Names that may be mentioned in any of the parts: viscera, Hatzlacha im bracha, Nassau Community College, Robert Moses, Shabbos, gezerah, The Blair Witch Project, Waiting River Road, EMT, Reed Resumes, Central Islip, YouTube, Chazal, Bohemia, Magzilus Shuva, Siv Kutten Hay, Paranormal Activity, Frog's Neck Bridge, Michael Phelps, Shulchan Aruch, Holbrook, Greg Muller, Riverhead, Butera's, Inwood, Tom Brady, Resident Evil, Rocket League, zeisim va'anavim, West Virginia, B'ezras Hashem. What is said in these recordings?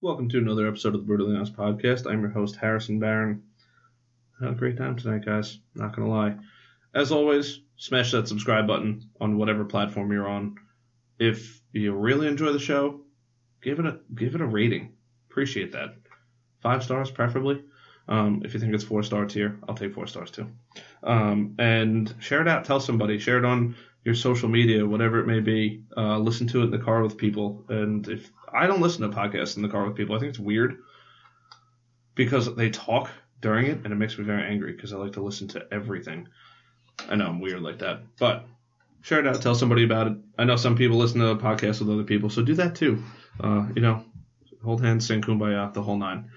Welcome to another episode of the Brutally Honest Podcast. I'm your host, Harrison Barron. I had a great time tonight, guys. Not going to lie. As always, smash that subscribe button on whatever platform you're on. If you really enjoy the show, give it a rating. Appreciate that. 5 stars, preferably. If you think it's 4-star tier, I'll take 4 stars, too. And share it out. Tell somebody. Share it on your social media, whatever it may be. Listen to it in the car with people. And if I don't listen to podcasts in the car with people. I think it's weird because they talk during it, and it makes me very angry because I like to listen to everything. I know I'm weird like that, but share it out. Tell somebody about it. I know some people listen to podcasts with other people, so do that too. Hold hands, sing Kumbaya, the whole nine.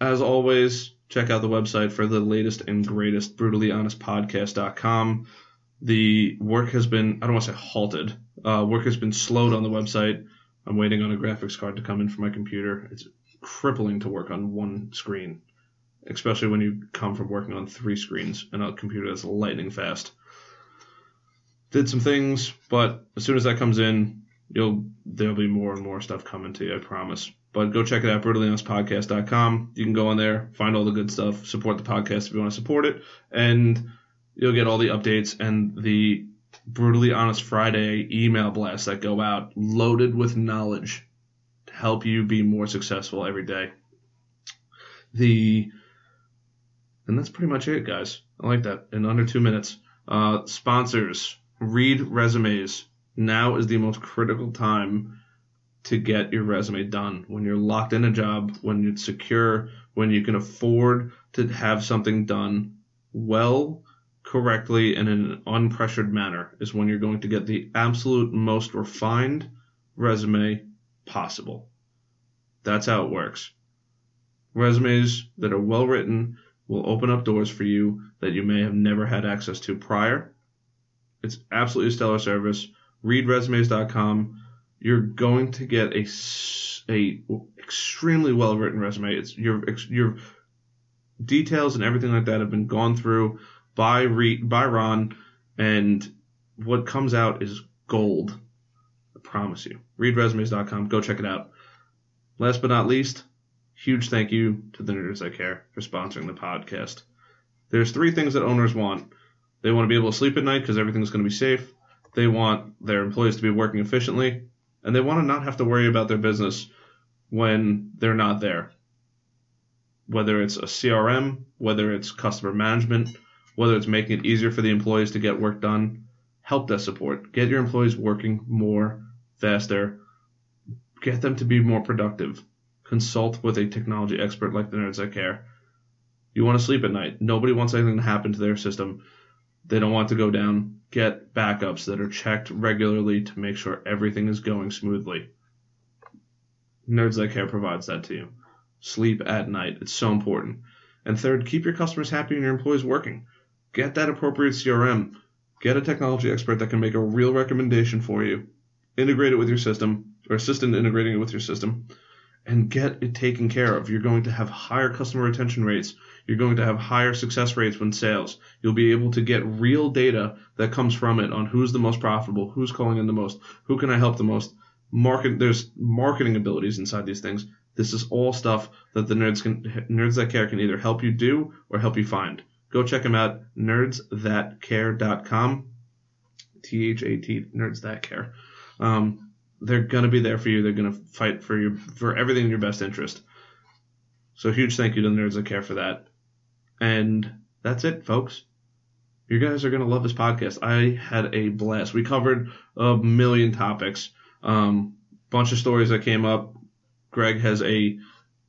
As always, check out the website for the latest and greatest, brutallyhonestpodcast.com. The work has been, I don't want to say halted, work has been slowed on the website. I'm waiting on a graphics card to come in for my computer. It's crippling to work on one screen, especially when you come from working on 3 screens and a computer that's lightning fast. Did some things, but as soon as that comes in, there'll be more and more stuff coming to you, I promise. But go check it out, brutallyhonestpodcast.com. You can go on there, find all the good stuff, support the podcast if you want to support it, and you'll get all the updates and the Brutally Honest Friday email blasts that go out loaded with knowledge to help you be more successful every day. And that's pretty much it, guys. I like that. In under 2 minutes. Sponsors, Reed Resumes. Now is the most critical time to get your resume done. When you're locked in a job, when it's secure, when you can afford to have something done well, correctly, and in an unpressured manner is when you're going to get the absolute most refined resume possible. That's how it works. Resumes that are well written will open up doors for you that you may have never had access to prior. It's absolutely a stellar service. Readresumes.com. You're going to get a extremely well written resume. It's your details and everything like that have been gone through by Ron, and what comes out is gold. I promise you. Readresumes.com. Go check it out. Last but not least, huge thank you to the Nerds That Care for sponsoring the podcast. There's 3 things that owners want. They want to be able to sleep at night because everything's going to be safe. They want their employees to be working efficiently, and they want to not have to worry about their business when they're not there. Whether it's a CRM, whether it's customer management, whether it's making it easier for the employees to get work done, help desk support. Get your employees working more, faster. Get them to be more productive. Consult with a technology expert like the Nerds That Care. You want to sleep at night. Nobody wants anything to happen to their system. They don't want to go down. Get backups that are checked regularly to make sure everything is going smoothly. Nerds That Care provides that to you. Sleep at night. It's so important. And third, keep your customers happy and your employees working. Get that appropriate CRM. Get a technology expert that can make a real recommendation for you. Integrate it with your system, or assist in integrating it with your system, and get it taken care of. You're going to have higher customer retention rates. You're going to have higher success rates when sales. You'll be able to get real data that comes from it on who's the most profitable, who's calling in the most, who can I help the most. There's marketing abilities inside these things. This is all stuff that the Nerds That Care can either help you do or help you find. Go check them out, nerdsthatcare.com, THAT, Nerds That Care. They're going to be there for you. They're going to fight for everything in your best interest. So huge thank you to the Nerds That Care for that. And that's it, folks. You guys are going to love this podcast. I had a blast. We covered a million topics, bunch of stories that came up. Greg has a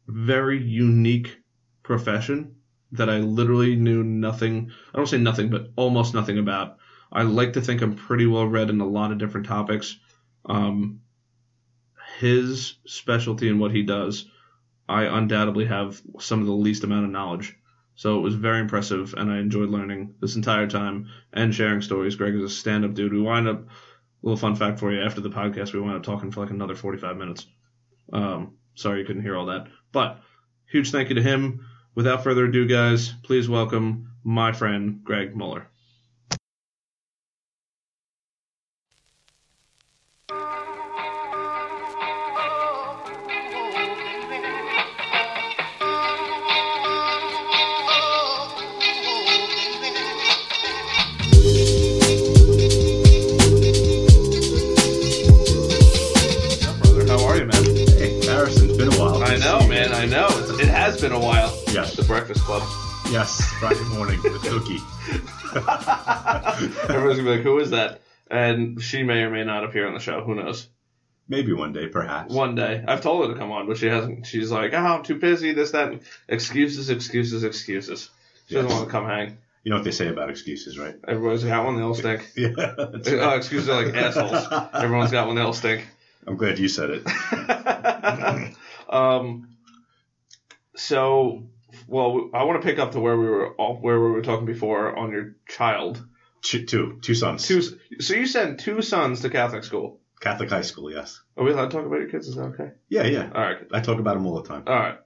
very unique profession that I literally knew nothing, I don't say nothing, but almost nothing about. I like to think I'm pretty well read in a lot of different topics. His specialty and what he does, I undoubtedly have some of the least amount of knowledge. So it was very impressive, and I enjoyed learning this entire time and sharing stories. Greg is a stand-up dude. We wind up, little fun fact for you, after the podcast, we wind up talking for like another 45 minutes. Sorry you couldn't hear all that. But huge thank you to him. Without further ado, guys, please welcome my friend Greg Muller. has been a while. Yes. The Breakfast Club. Yes, Friday morning with Cookie. Everyone's going to be like, who is that? And she may or may not appear on the show. Who knows? Maybe one day, perhaps. One day. I've told her to come on, but she hasn't. She's like, oh, I'm too busy, this, that. And excuses. She doesn't want to come hang. You know what they say about excuses, right? Everybody's got one, they all stink. Yeah. Oh, excuses are like assholes. Everyone's got one, they all stink. I'm glad you said it. Well, I want to pick up to where we were talking before on your child. Two sons. So you sent two sons to Catholic school. Catholic high school, yes. Are we allowed to talk about your kids? Is that okay? Yeah. All right. I talk about them all the time. All right.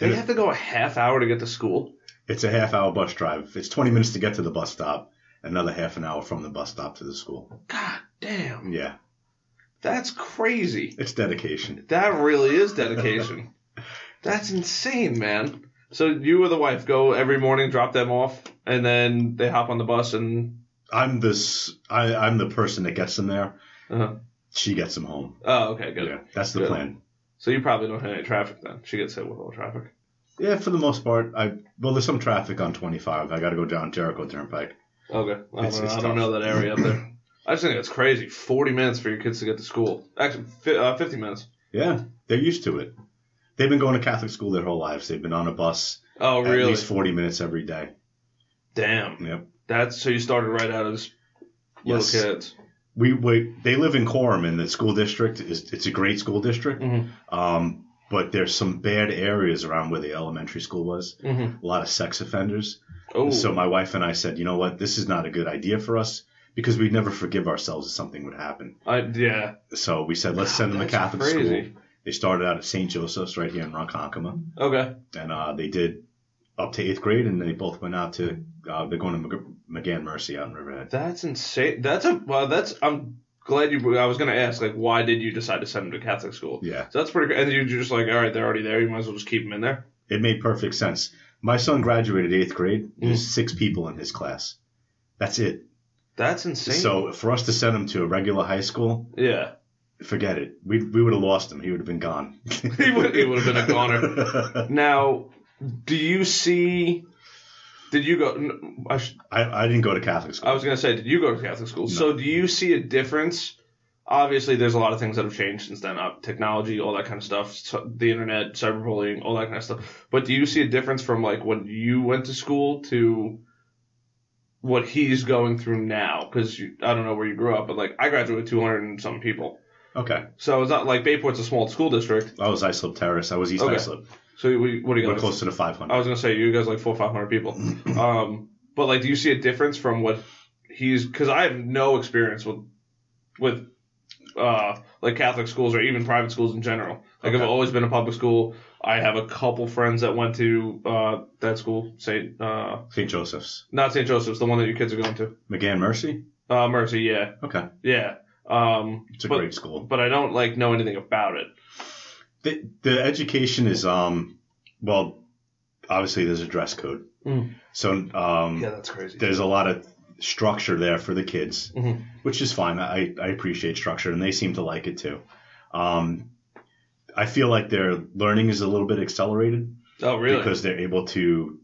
They have to go a half hour to get to school? It's a half-hour bus drive. It's 20 minutes to get to the bus stop, another half an hour from the bus stop to the school. God damn. Yeah. That's crazy. It's dedication. That really is dedication. That's insane, man. So you or the wife go every morning, drop them off, and then they hop on the bus and... I'm the person that gets them there. Uh-huh. She gets them home. Oh, okay, good. Yeah, that's the plan. So you probably don't have any traffic then. She gets hit with all traffic. Yeah, for the most part. There's some traffic on 25. I got to go down Jericho Turnpike. Okay. I don't know that area up there. I just think it's crazy. 40 minutes for your kids to get to school. Actually, 50 minutes. Yeah, they're used to it. They've been going to Catholic school their whole lives. They've been on a bus at least 40 minutes every day. Damn. Yep. So you started right out as little kids. They live in Quorum, and the school district it's a great school district. Mm-hmm. But there's some bad areas around where the elementary school was. Mm-hmm. A lot of sex offenders. Oh. So my wife and I said, you know what, this is not a good idea for us because we'd never forgive ourselves if something would happen. Yeah. So we said, let's send them to Catholic school. They started out at St. Joseph's right here in Ronkonkoma. Okay. And they did up to 8th grade, and they both went out to they're going to McGann-Mercy out in Riverhead. That's insane. I'm glad you – I was going to ask, like, why did you decide to send them to Catholic school? Yeah. So that's pretty great. And you're just like, all right, they're already there. You might as well just keep them in there. It made perfect sense. My son graduated 8th grade. There's 6 people in his class. That's it. That's insane. So for us to send him to a regular high school – yeah. Forget it. We would have lost him. He would have been gone. He would have been a goner. Now, do you see? Did you go? I didn't go to Catholic school. I was gonna say, did you go to Catholic school? No. So, do you see a difference? Obviously, there's a lot of things that have changed since then. Technology, all that kind of stuff, the internet, cyberbullying, all that kind of stuff. But do you see a difference from like when you went to school to what he's going through now? Because I don't know where you grew up, but like I graduated with 200 and some people. Okay. So it's not like Bayport's a small school district. I was Islip Terrace. I was East Islip. So what are you guys? We're close to the 500. I was going to say, you guys are like 400 or 500 people. But like, do you see a difference from what he's – because I have no experience with like Catholic schools or even private schools in general. Like I've always been a public school. I have a couple friends that went to that school, St. Joseph's. Not St. Joseph's, the one that your kids are going to. McGann-Mercy? Mercy, yeah. Okay. Yeah. It's a great school, but I don't like know anything about it. The education is obviously there's a dress code, so that's crazy. There's a lot of structure there for the kids, mm-hmm. which is fine. I appreciate structure, and they seem to like it too. I feel like their learning is a little bit accelerated. Oh, really? Because they're able to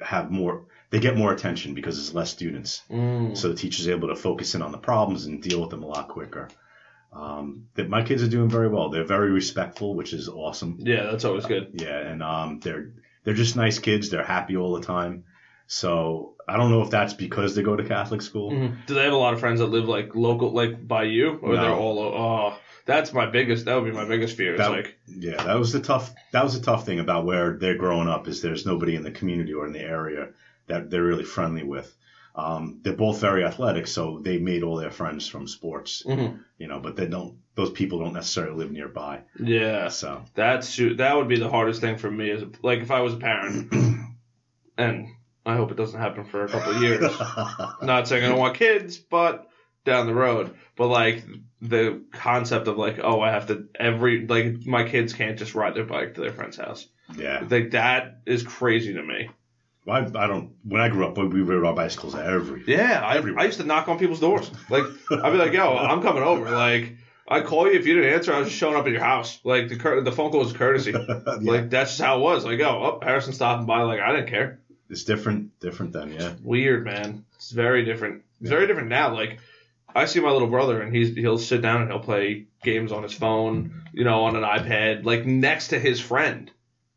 have more. They get more attention because there's less students. Mm. So the teacher's able to focus in on the problems and deal with them a lot quicker. My kids are doing very well. They're very respectful, which is awesome. Yeah, that's always good. Yeah, and they're just nice kids. They're happy all the time. So I don't know if that's because they go to Catholic school. Mm-hmm. Do they have a lot of friends that live like local, like by you? Or no. They're all that's my biggest. That would be my biggest fear. That was the tough thing about where they're growing up is there's nobody in the community or in the area that they're really friendly with. They're both very athletic, so they made all their friends from sports, mm-hmm. But those people don't necessarily live nearby. Yeah. So that would be the hardest thing for me. Like if I was a parent, and I hope it doesn't happen for a couple of years. Not saying I don't want kids, but down the road. But like the concept of like, oh, I have to my kids can't just ride their bike to their friend's house. Yeah. Like that is crazy to me. When I grew up, we rode our bicycles everywhere. Yeah, I used to knock on people's doors. Like, I'd be like, yo, I'm coming over. Like, I call you if you didn't answer. I was just showing up at your house. Like the phone call was courtesy. Yeah. Like that's just how it was. Like oh, Harrison stopping by. Like I didn't care. It's different then, yeah. It's weird, man. It's very different. It's very different now. Like I see my little brother, and he'll sit down and he'll play games on his phone, you know, on an iPad, like next to his friend.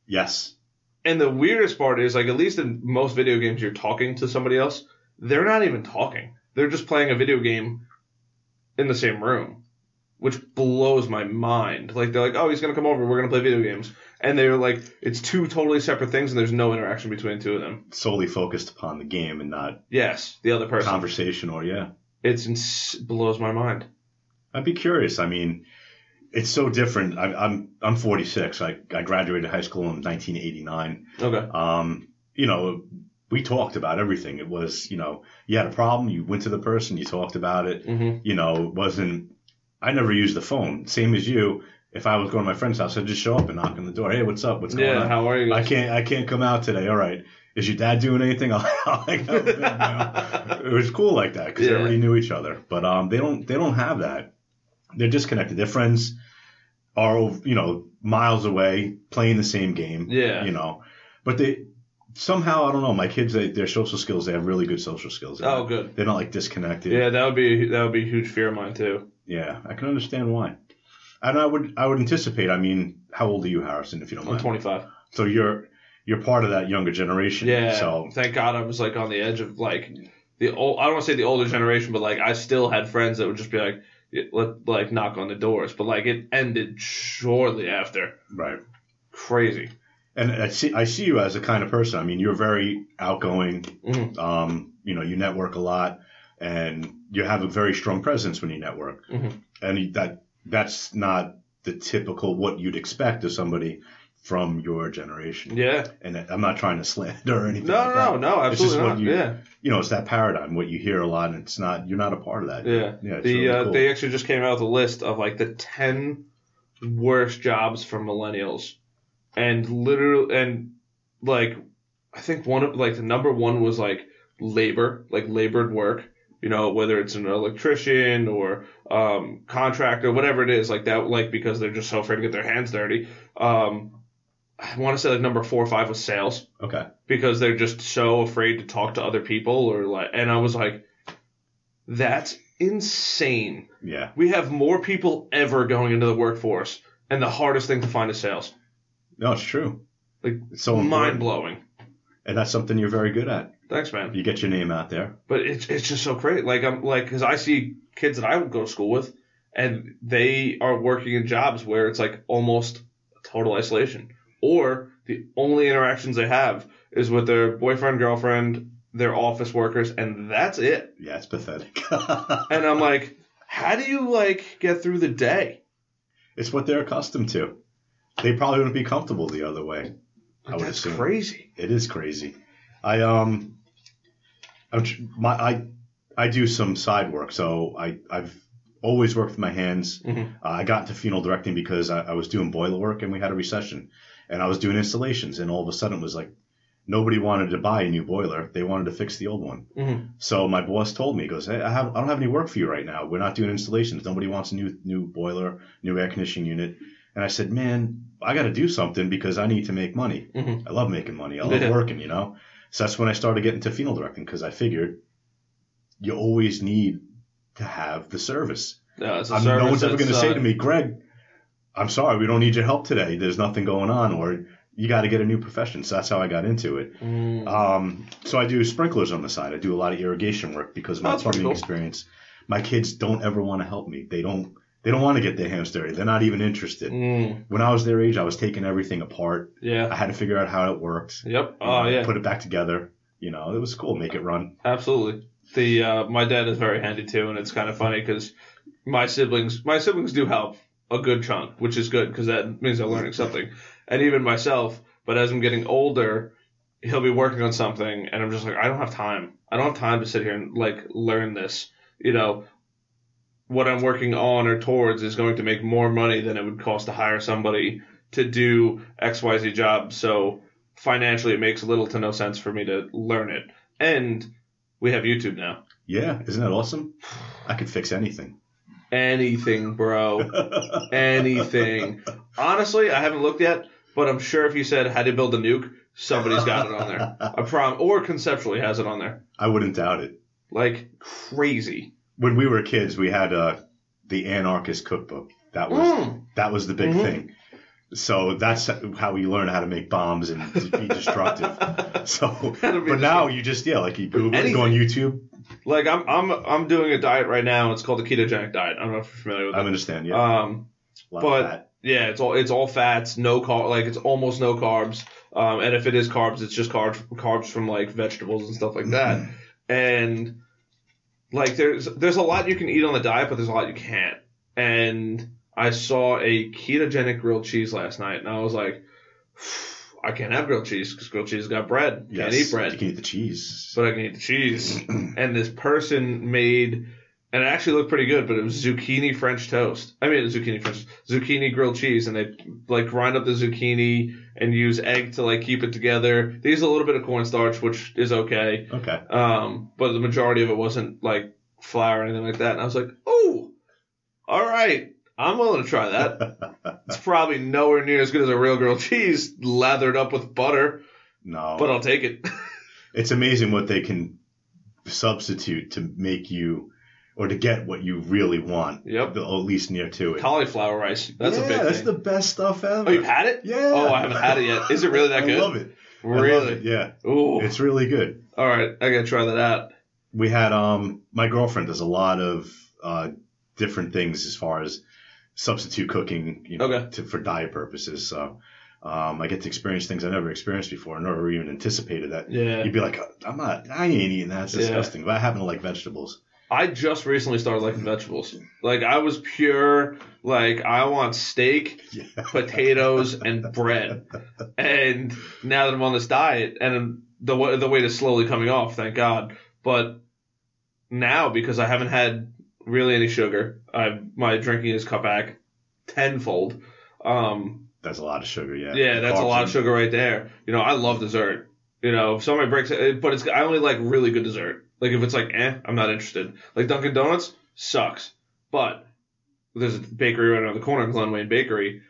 Yes. And the weirdest part is, like, at least in most video games, you're talking to somebody else. They're not even talking. They're just playing a video game in the same room, which blows my mind. Like, they're like, oh, he's going to come over. We're going to play video games. And they're like, it's two totally separate things, and there's no interaction between the two of them. Solely focused upon the game and not... Yes, the other person. Conversational, yeah. It blows my mind. I'd be curious. I mean... It's so different. I'm 46. I graduated high school in 1989. Okay. You know, we talked about everything. It was, you know, you had a problem, you went to the person, you talked about it. Mm-hmm. You know, it wasn't – I never used the phone. Same as you. If I was going to my friend's house, I'd just show up and knock on the door. Hey, what's up? What's going on? Yeah, how are you guys? I can't come out today. All right. Is your dad doing anything? I'll hang out with him now. It was cool like that because they already knew each other. But they don't have that. They're disconnected. Their friends are, you know, miles away playing the same game. Yeah. You know, but they somehow, I don't know, my kids, their social skills, they have really good social skills. Oh, good. They're not like disconnected. Yeah, that would be a huge fear of mine too. Yeah, I can understand why. And I would anticipate. I mean, how old are you, Harrison? If you don't mind. I'm 25. So you're part of that younger generation. Yeah. So thank God I was like on the edge of like the old. I don't want to say the older generation, but like I still had friends that would just be like. Like knock on the doors, but like it ended shortly after. Right. Crazy. And I see you as a kind of person. I mean, you're very outgoing. Mm-hmm. You know, you network a lot, and you have a very strong presence when you network. Mm-hmm. And that's not the typical what you'd expect of somebody from your generation. Yeah. And I'm not trying to slander or anything. No, absolutely it's just not. You know, it's that paradigm, what you hear a lot, and it's not, you're not a part of that. Yeah. It's really cool. They actually just came out with a list of like the 10 worst jobs for millennials. And literally, and like, I think one of like the number one was like labor, like labored work, you know, whether it's an electrician or contractor, whatever it is like that, like because they're just so afraid to get their hands dirty. I want to say like number 4 or 5 was sales. Okay. Because they're just so afraid to talk to other people or like, and I was like, that's insane. Yeah. We have more people ever going into the workforce, and the hardest thing to find is sales. No, it's true. Like it's so mind blowing. And that's something you're very good at. Thanks, man. You get your name out there. But it's just so crazy. Like I'm like, because I see kids that I would go to school with, and they are working in jobs where it's like almost total isolation. Or the only interactions they have is with their boyfriend, girlfriend, their office workers, and that's it. Yeah, it's pathetic. And I'm like, how do you, like, get through the day? It's what they're accustomed to. They probably wouldn't be comfortable the other way. But I would assume. That's crazy. It is crazy. I do some side work, so I've always worked with my hands. Mm-hmm. I got into funeral directing because I was doing boiler work, and we had a recession. And I was doing installations, and all of a sudden it was like nobody wanted to buy a new boiler. They wanted to fix the old one. Mm-hmm. So my boss told me, he goes, hey, I don't have any work for you right now. We're not doing installations. Nobody wants a new boiler, new air conditioning unit. And I said, man, I got to do something because I need to make money. Mm-hmm. I love making money. I love working, you know. So that's when I started getting into funeral directing because I figured you always need to have the service. Yeah, it's a service. No one's ever going to say to me, Greg, I'm sorry, we don't need your help today. There's nothing going on, or you got to get a new profession. So that's how I got into it. Mm. So I do sprinklers on the side. I do a lot of irrigation work because of my farming experience. My kids don't ever want to help me. They don't want to get their hands dirty. They're not even interested. Mm. When I was their age, I was taking everything apart. Yeah. I had to figure out how it worked. Yep. Oh, yeah. Put it back together. You know, it was cool. Make it run. Absolutely. My dad is very handy too, and it's kind of funny because my siblings do help. A good chunk, which is good because that means I'm learning something. And even myself, but as I'm getting older, he'll be working on something and I'm just like, I don't have time. I don't have time to sit here and like learn this. You know, what I'm working on or towards is going to make more money than it would cost to hire somebody to do XYZ job. So financially, it makes little to no sense for me to learn it. And we have YouTube now. Yeah. Isn't that awesome? I could fix anything. Anything, bro. Anything. Honestly, I haven't looked yet, but I'm sure if you said how to build a nuke, somebody's got it on there. I promise. Or conceptually has it on there. I wouldn't doubt it. Like crazy. When we were kids, we had the Anarchist Cookbook. That was the big thing. So that's how you learn how to make bombs and be destructive. Now you just like you Google it, go on YouTube. Like I'm doing a diet right now. It's called the ketogenic diet. I don't know if you're familiar with that. I understand. Yeah. Yeah, it's all fats, no carb. Like it's almost no carbs. And if it is carbs, it's just carbs from like vegetables and stuff like that. And like there's a lot you can eat on the diet, but there's a lot you can't. And I saw a ketogenic grilled cheese last night, and I was like, I can't have grilled cheese because grilled cheese got bread. Yes, can't eat bread. You can eat the cheese. But I can eat the cheese. And this person made, and it actually looked pretty good, but it was zucchini grilled cheese, and they like grind up the zucchini and use egg to like keep it together. They use a little bit of cornstarch, which is okay. Okay. But the majority of it wasn't like flour or anything like that. And I was like, oh, all right. I'm willing to try that. It's probably nowhere near as good as a real grilled cheese lathered up with butter. No. But I'll take it. It's amazing what they can substitute to make you or to get what you really want. Yep. At least near to it. Cauliflower rice. That's a big thing. That's the best stuff ever. Oh, you've had it? Yeah. Oh, I haven't had it yet. Is it really that good? I love it. Really? I love it, yeah. Ooh. It's really good. All right. I got to try that out. We had my girlfriend does a lot of different things as far as substitute cooking, okay, for diet purposes. So I get to experience things I never experienced before, never even anticipated that. Yeah. You'd be like, I ain't eating that. It's disgusting. But I happen to like vegetables. I just recently started liking vegetables. Like I was pure, like I want steak, potatoes, and bread. And now that I'm on this diet, and the weight is slowly coming off, thank God. But now, because I haven't had really any sugar, my drinking is cut back tenfold. That's a lot of sugar, yeah. Yeah, that's a lot of sugar right there. I love dessert. If somebody breaks it, but I only like really good dessert. Like if it's like, I'm not interested. Like Dunkin' Donuts sucks, but there's a bakery right around the corner, Glenway Bakery,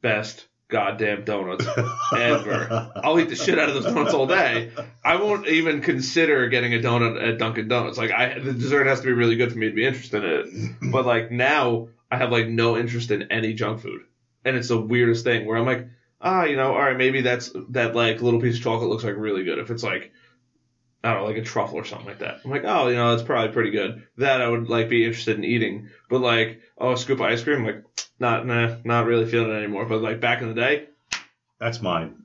best goddamn donuts ever. I'll eat the shit out of those donuts all day. I won't even consider getting a donut at Dunkin' Donuts. Like the dessert has to be really good for me to be interested in it. But like now I have like no interest in any junk food. And it's the weirdest thing where I'm like, all right, maybe that like little piece of chocolate looks like really good. If it's like, I don't know, like a truffle or something like that. I'm like, that's probably pretty good. That I would like be interested in eating. But like, a scoop of ice cream, like not really feeling it anymore. But like back in the day, that's mine.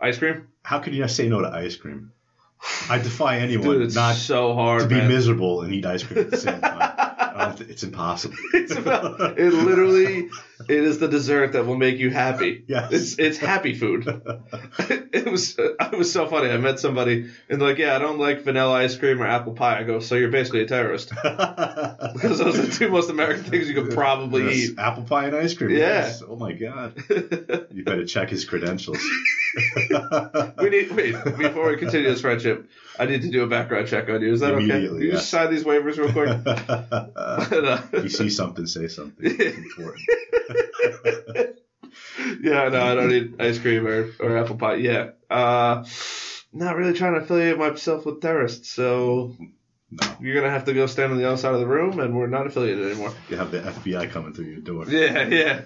Ice cream. How could you not say no to ice cream? I defy anyone. Dude, it's not so hard to be miserable and eat ice cream at the same time. It's impossible. It literally, it is the dessert that will make you happy. Yes. It's happy food. It was so funny. I met somebody and they're like, I don't like vanilla ice cream or apple pie. I go, so you're basically a terrorist. Because those are the two most American things you could probably eat. Apple pie and ice cream. Yeah. Yes. Oh my God. You better check his credentials. Before we continue this friendship, I need to do a background check on you. Is that okay? You just sign these waivers real quick. If you see something, say something. It's important. I don't eat ice cream or apple pie. Yeah. Not really trying to affiliate myself with terrorists, so no. You're going to have to go stand on the other side of the room, and we're not affiliated anymore. You have the FBI coming through your door. Yeah.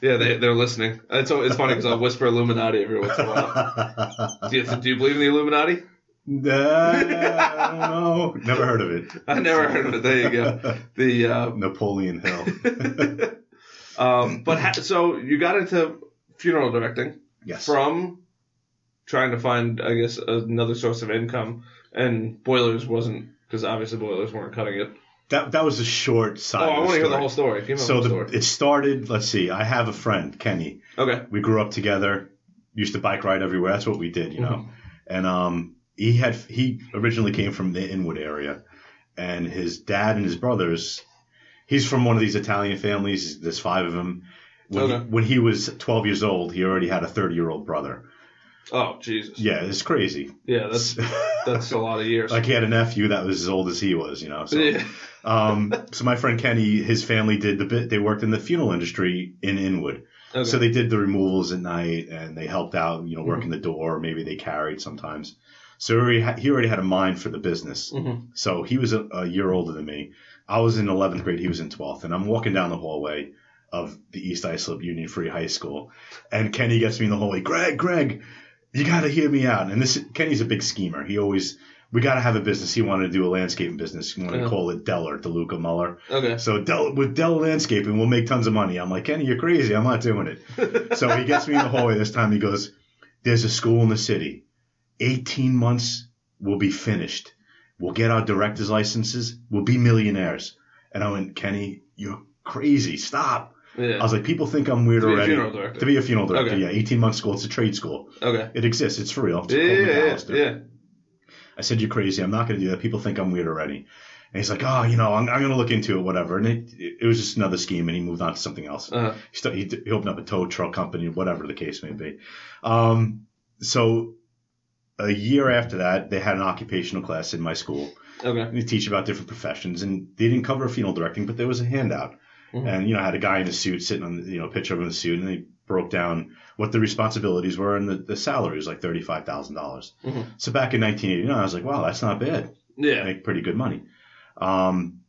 Yeah, they're listening. It's funny because I'll whisper Illuminati every once in a while. Do you believe in the Illuminati? I don't know. Never heard of it. I never heard of it. There you go. The Napoleon Hill. But so you got into funeral directing. Yes. From trying to find, I guess, another source of income, and boilers wasn't, because obviously boilers weren't cutting it. That was a short side. I want to hear the whole story. It started, let's see, I have a friend, Kenny. Okay. We grew up together, used to bike ride everywhere. That's what we did, Mm-hmm. And he originally came from the Inwood area. And his dad and his brothers, he's from one of these Italian families. There's five of them. When he was 12 years old, he already had a 30-year-old brother. Oh, Jesus. Yeah, it's crazy. Yeah, that's a lot of years. Like, he had a nephew that was as old as he was, you know. So, yeah. So my friend Kenny, his family did the bit. They worked in the funeral industry in Inwood. Okay. So they did the removals at night, and they helped out, you know, working the door. Maybe they carried sometimes. So he already had a mind for the business. Mm-hmm. So he was a year older than me. I was in 11th grade. He was in 12th. And I'm walking down the hallway of the East Islip Union Free High School. And Kenny gets me in the hallway. Greg, you got to hear me out. And this Kenny's a big schemer. He always – we got to have a business. He wanted to do a landscaping business. He wanted to call it Deller, DeLuca Muller. Okay. So with Dell Landscaping, we'll make tons of money. I'm like, Kenny, you're crazy. I'm not doing it. So he gets me in the hallway this time. He goes, there's a school in the city. 18 months, we'll be finished. We'll get our director's licenses. We'll be millionaires. And I went, Kenny, you're crazy. Stop. Yeah. I was like, people think I'm weird already. To be a funeral director, yeah. 18-month school. It's a trade school. Okay. It exists. It's for real. It's yeah. I said, you're crazy. I'm not going to do that. People think I'm weird already. And he's like, oh, you know, I'm going to look into it, whatever. And it was just another scheme, and he moved on to something else. Uh-huh. He opened up a tow truck company, whatever the case may be. So a year after that, they had an occupational class in my school. Okay. And they teach about different professions, and they didn't cover funeral directing, but there was a handout. Mm-hmm. And, you know, I had a guy in a suit sitting on, you know, a picture of him in a suit, and they broke down what the responsibilities were, and the salary was like $35,000. Mm-hmm. So back in 1989, I was like, wow, that's not bad. Yeah. I make pretty good money.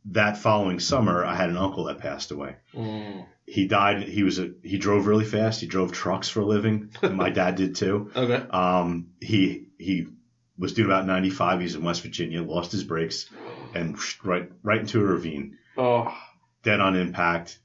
That following summer, I had an uncle that passed away. Mm. He died. He drove really fast. He drove trucks for a living. And my dad did too. Okay. He was doing about 95. He's in West Virginia, lost his brakes, and right into a ravine. Oh. Dead on impact.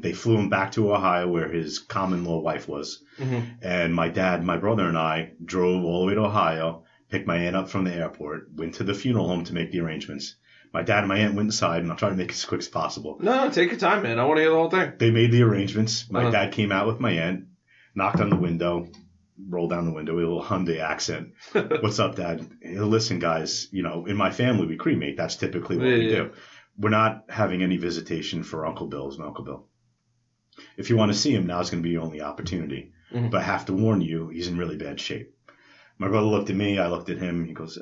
They flew him back to Ohio where his common-law wife was. Mm-hmm. And my dad, my brother, and I drove all the way to Ohio, picked my aunt up from the airport, went to the funeral home to make the arrangements. My dad and my aunt went inside, and I'll try to make it as quick as possible. No, take your time, man. I want to hear the whole thing. They made the arrangements. My dad came out with my aunt, knocked on the window, rolled down the window with a little Hyundai accent. What's up, Dad? Listen, guys, you know, in my family, we cremate. That's typically what we do. We're not having any visitation for Uncle Bill. It's my Uncle Bill. If you want to see him, now's going to be your only opportunity. Mm-hmm. But I have to warn you, he's in really bad shape. My brother looked at me. I looked at him. He goes,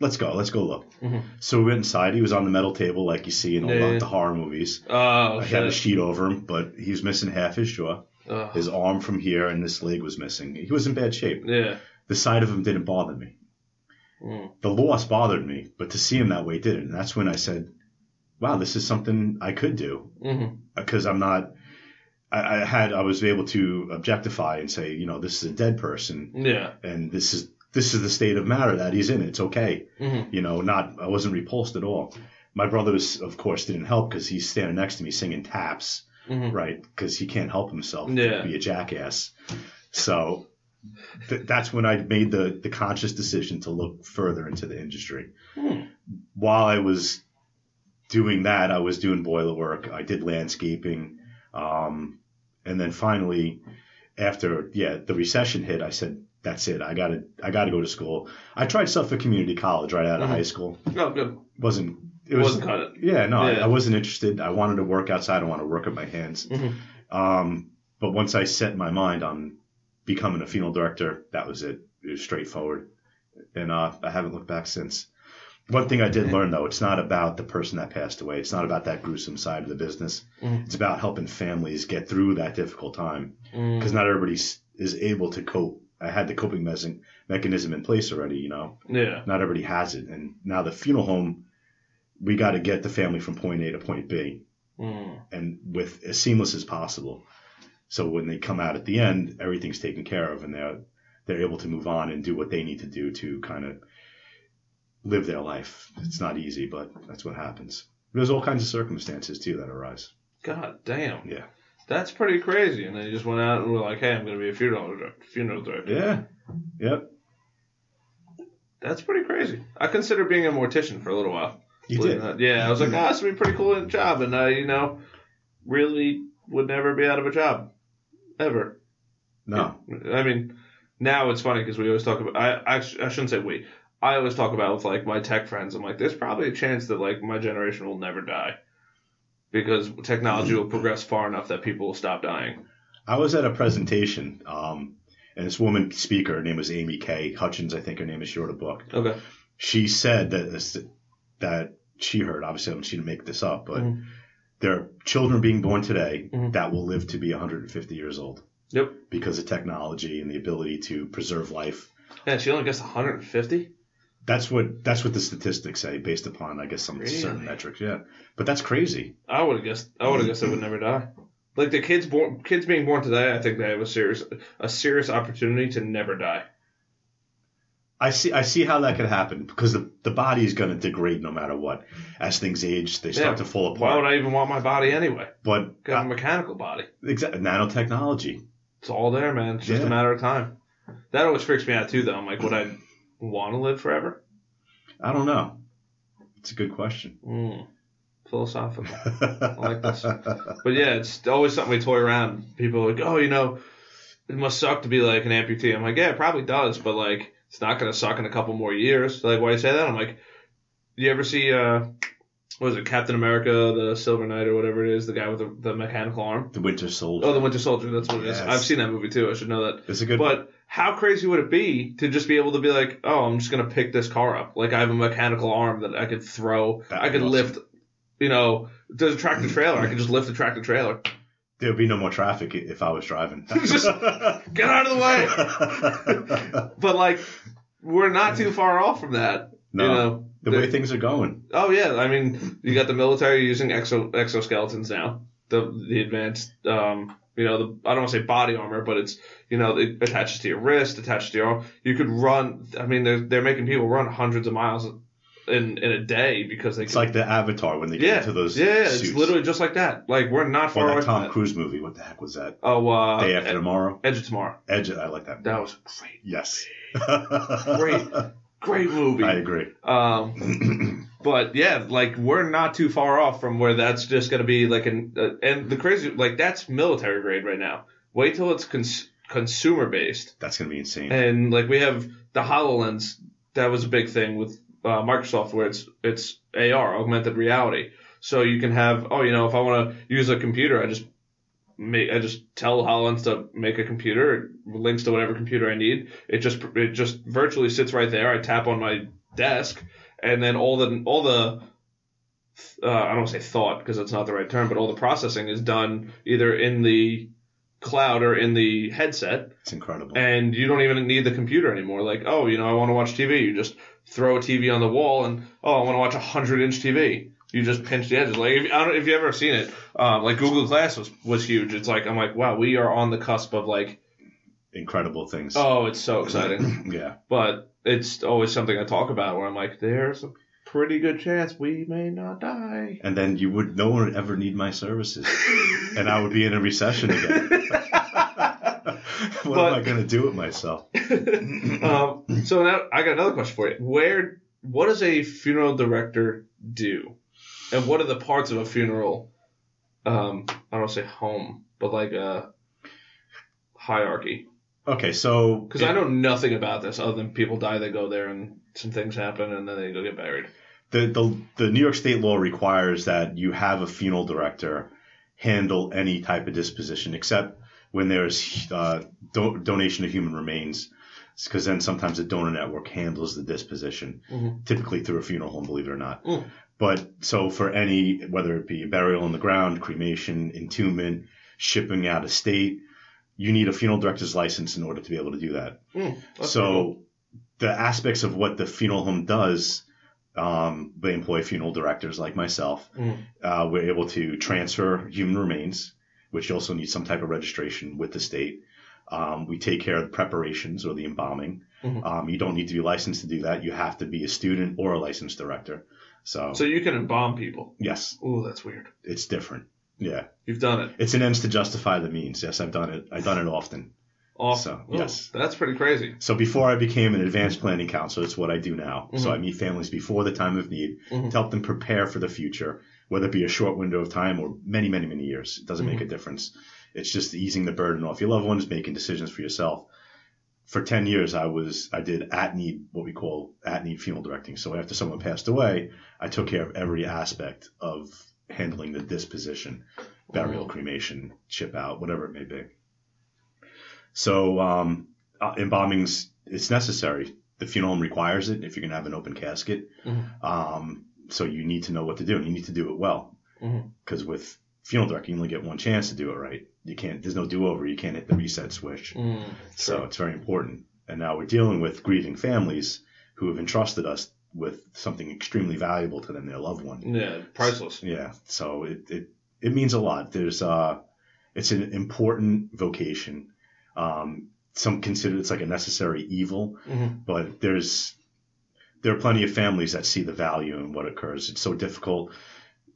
let's go. Let's go look. Mm-hmm. So we went inside. He was on the metal table like you see in all the horror movies. Oh, okay. I had a sheet over him, but he was missing half his jaw, his arm from here, and this leg was missing. He was in bad shape. Yeah. The sight of him didn't bother me. Mm. The loss bothered me, but to see him that way didn't. And that's when I said, wow, this is something I could do because mm-hmm. I was able to objectify and say, you know, this is a dead person. Yeah. And this is the state of matter that he's in. It's okay. Mm-hmm. You know, I wasn't repulsed at all. My brother was, of course, didn't help because he's standing next to me singing taps, mm-hmm. right? Because he can't help himself. Yeah. Be a jackass. So that's when I made the conscious decision to look further into the industry. Mm. While I was doing that, I was doing boiler work. I did landscaping. And then finally, after, the recession hit, I said, that's it. I gotta go to school. I tried stuff at community college right out of high school. No, good. Wasn't cut it. Yeah, no, yeah. I wasn't interested. I wanted to work outside. I wanted to work with my hands. Mm-hmm. But once I set my mind on becoming a funeral director, that was it. It was straightforward. And I haven't looked back since. One thing I did learn, though, it's not about the person that passed away. It's not about that gruesome side of the business. Mm. It's about helping families get through that difficult time because not everybody is able to cope. I had the coping mechanism in place already, you know. Yeah. Not everybody has it. And now the funeral home, we got to get the family from point A to point B and with as seamless as possible. So when they come out at the end, everything's taken care of and they're able to move on and do what they need to do to kind of live their life. It's not easy, but that's what happens. There's all kinds of circumstances, too, that arise. God damn. Yeah. That's pretty crazy. And they just went out and were like, hey, I'm going to be a funeral director. Yeah. Yep. That's pretty crazy. I considered being a mortician for a little while. You did? That. Yeah. I was like, this would be a pretty cool job. And I, really would never be out of a job. Ever. No. I mean, now it's funny because we always talk about – I shouldn't say we – I always talk about with, my tech friends. I'm like, there's probably a chance that, my generation will never die because technology will progress far enough that people will stop dying. I was at a presentation And this woman speaker, her name was Amy K. Hutchins, I think her name is. She wrote a book. Okay. She said that she heard, obviously she didn't make this up, but mm-hmm. there are children being born today mm-hmm. that will live to be 150 years old. Yep. Because of technology and the ability to preserve life. Yeah, she only gets 150? That's what the statistics say, based upon, I guess, some certain metrics. Yeah, but that's crazy. I would have guessed they would never die. Like the kids being born today, I think they have a serious opportunity to never die. I see how that could happen, because the body is going to degrade no matter what. As things age, they start to fall apart. Why would I even want my body anyway? But I have a mechanical body. Exactly, nanotechnology. It's all there, man. It's just a matter of time. That always freaks me out too, though. I'm like, would I want to live forever? I don't know. It's a good question. Philosophical. I like this. But yeah, it's always something we toy around. People are like, oh, it must suck to be like an amputee. I'm like, yeah, it probably does, but like, it's not going to suck in a couple more years. Like, why do you say that? I'm like, you ever see, what was it, Captain America, the Silver Knight or whatever it is, the guy with the mechanical arm? The Winter Soldier. Oh, the Winter Soldier. That's what it is. I've seen that movie too. I should know that. It's a good one. But how crazy would it be to just be able to be like, oh, I'm just going to pick this car up. Like, I have a mechanical arm that I could throw. I could lift, there's a tractor trailer. I could just lift the tractor trailer. There would be no more traffic if I was driving. Just get out of the way. But, like, we're not too far off from that. No, the way things are going. Oh, yeah. I mean, you got the military using exoskeletons now. The advanced, I don't want to say body armor, but it's, it attaches to your wrist, attaches to your arm. You could run. I mean, they're making people run hundreds of miles in a day because they. It's like the Avatar when they get into those. Yeah, suits. It's literally just like that. Like, we're not far away. That Tom Cruise movie, what the heck was that? Oh, Day After Tomorrow. Edge of Tomorrow. I like that movie. That was great. Yes. Great movie. I agree. But yeah, like, we're not too far off from where that's just going to be like and the crazy, like, that's military grade right now. Wait till it's consumer based. That's going to be insane. And like, we have the HoloLens. That was a big thing with Microsoft, where it's AR, augmented reality. So you can have, if I want to use a computer, I just tell HoloLens to make a computer. It links to whatever computer I need. It just virtually sits right there. I tap on my desk, and then all the I don't want to say thought, because that's not the right term, but all the processing is done either in the cloud or in the headset. It's incredible. And you don't even need the computer anymore. Like, oh, I want to watch TV. You just throw a TV on the wall, and I want to watch a 100-inch TV. You just pinch the edges. Like, if you've ever seen it, like, Google Glass was huge. It's like, I'm like, wow, we are on the cusp of, like, incredible things. Oh, it's so exciting. Yeah. But it's always something I talk about where I'm like, there's a pretty good chance we may not die. And then no one would ever need my services. And I would be in a recession again. What am I going to do with myself? So now I got another question for you. What does a funeral director do? And what are the parts of a funeral, I don't say home, but like a hierarchy? Okay, so... Because I know nothing about this other than people die, they go there, and some things happen, and then they go get buried. The New York state law requires that you have a funeral director handle any type of disposition, except when there's donation of human remains, because then sometimes the donor network handles the disposition, mm-hmm. typically through a funeral home, believe it or not. Mm. But so for any, whether it be burial on the ground, cremation, entombment, shipping out of state, you need a funeral director's license in order to be able to do that. So the aspects of what the funeral home does, they employ funeral directors like myself. We're able to transfer human remains, which also needs some type of registration with the state. We take care of the preparations or the embalming. Mm-hmm. You don't need to be licensed to do that. You have to be a student or a licensed director. So you can embalm people? Yes. Oh, that's weird. It's different. Yeah. You've done it. It's an ends to justify the means. Yes, I've done it. I've done it often. Awesome. So, yes. That's pretty crazy. So before I became an advanced planning counselor, it's what I do now. Mm-hmm. So I meet families before the time of need mm-hmm. to help them prepare for the future, whether it be a short window of time or many, many, many years. It doesn't mm-hmm. make a difference. It's just easing the burden off your loved ones, making decisions for yourself. For 10 years, I did at-need, what we call at-need funeral directing. So after someone passed away, I took care of every aspect of handling the disposition, burial, cremation, ship out, whatever it may be. So embalmings, it's necessary. The funeral home requires it if you're going to have an open casket. Mm-hmm. So you need to know what to do, and you need to do it well. Because mm-hmm. with funeral director, you only get one chance to do it right. You can't. There's no do-over. You can't hit the reset switch. So it's very important. And now we're dealing with grieving families who have entrusted us with something extremely valuable to them, their loved one. Yeah, priceless. So, yeah, so it means a lot. There's it's an important vocation. Some consider it's like a necessary evil, mm-hmm. but there are plenty of families that see the value in what occurs. It's so difficult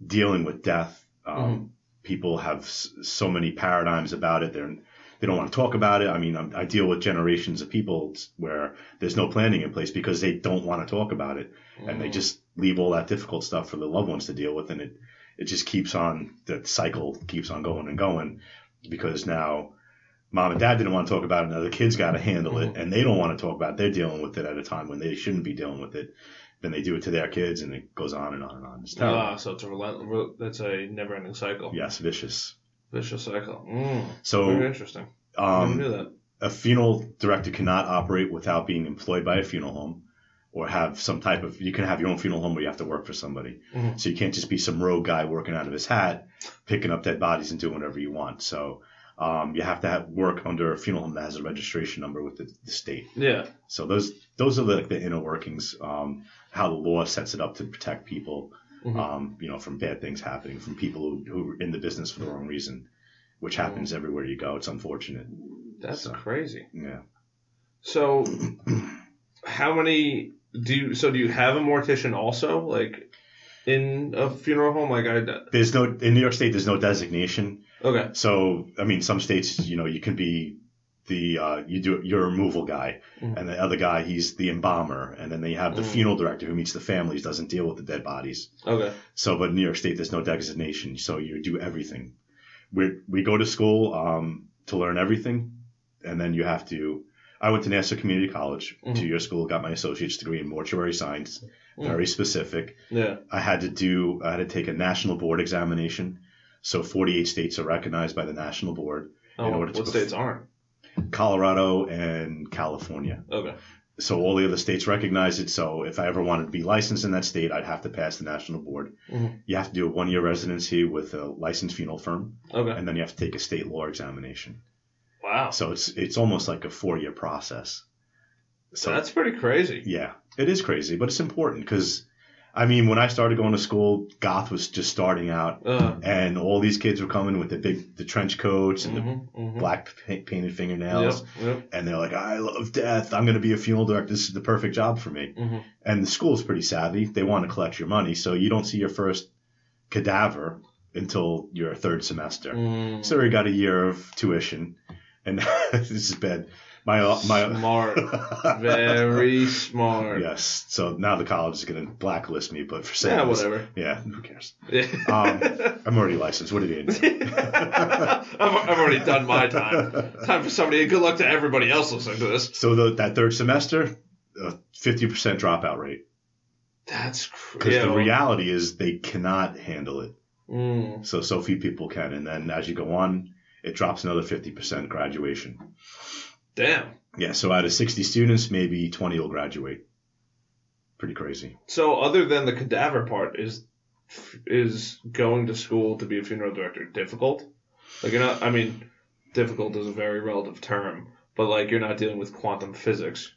dealing with death. Mm-hmm. People have so many paradigms about it. They don't want to talk about it. I mean, I deal with generations of people where there's no planning in place because they don't want to talk about it. Mm-hmm. And they just leave all that difficult stuff for their loved ones to deal with. And it just keeps on, that cycle keeps on going and going, because now mom and dad didn't want to talk about it. Now the kids got to handle mm-hmm. it, and they don't want to talk about it. They're dealing with it at a time when they shouldn't be dealing with it. Then they do it to their kids, and it goes on and on and on. It's terrible. So it's that's a never-ending cycle. Yes, vicious. Vicious cycle. So very interesting. I knew that. A funeral director cannot operate without being employed by a funeral home, or have some type of. You can have your own funeral home, where you have to work for somebody. Mm-hmm. So you can't just be some rogue guy working out of his hat, picking up dead bodies and doing whatever you want. So you have to work under a funeral home that has a registration number with the state. Yeah. So those are like the inner workings, how the law sets it up to protect people, mm-hmm. From bad things happening, from people who are in the business for the wrong reason, which happens everywhere you go. It's unfortunate. That's crazy. Yeah. So how many do you have a mortician also, like in a funeral home? There's no, in New York State, there's no designation. Okay. So, I mean, some states, you can be your removal guy, mm-hmm. and the other guy, he's the embalmer, and then they have the mm-hmm. funeral director who meets the families, doesn't deal with the dead bodies. Okay. So, but in New York State, there's no designation, so you do everything. We go to school to learn everything, and then you have to. I went to Nassau Community College, mm-hmm. 2-year school, got my associate's degree in mortuary science, mm-hmm. very specific. Yeah. I had to take a national board examination. So 48 states are recognized by the national board. Oh, in order to what states aren't? Colorado and California. Okay. So all the other states recognize it. So if I ever wanted to be licensed in that state, I'd have to pass the national board. Mm-hmm. You have to do a 1-year residency with a licensed funeral firm. Okay. And then you have to take a state law examination. Wow. So it's almost like a 4-year process. So that's pretty crazy. Yeah, it is crazy, but it's important because, I mean, when I started going to school, goth was just starting out, and all these kids were coming with the trench coats and mm-hmm, the mm-hmm. black painted fingernails, yep. and they're like, I love death. I'm going to be a funeral director. This is the perfect job for me. Mm-hmm. And the school's pretty savvy. They want to collect your money, so you don't see your first cadaver until your third semester. Mm. So you got a year of tuition, and this is bad. My smart, very smart. Yes. So now the college is going to blacklist me, but for sales. Yeah, whatever. Yeah, who cares? Yeah. I'm already licensed. What did you do? I've already done my time. Time for somebody. Good luck to everybody else listening to this. So that third semester, 50% dropout rate. That's crazy. Because the reality is they cannot handle it. Mm. So few people can, and then as you go on, it drops another 50% graduation. Damn. Yeah, so out of 60 students, maybe 20 will graduate. Pretty crazy. So other than the cadaver part, is going to school to be a funeral director difficult? Like, you're not, I mean, difficult is a very relative term, but like you're not dealing with quantum physics.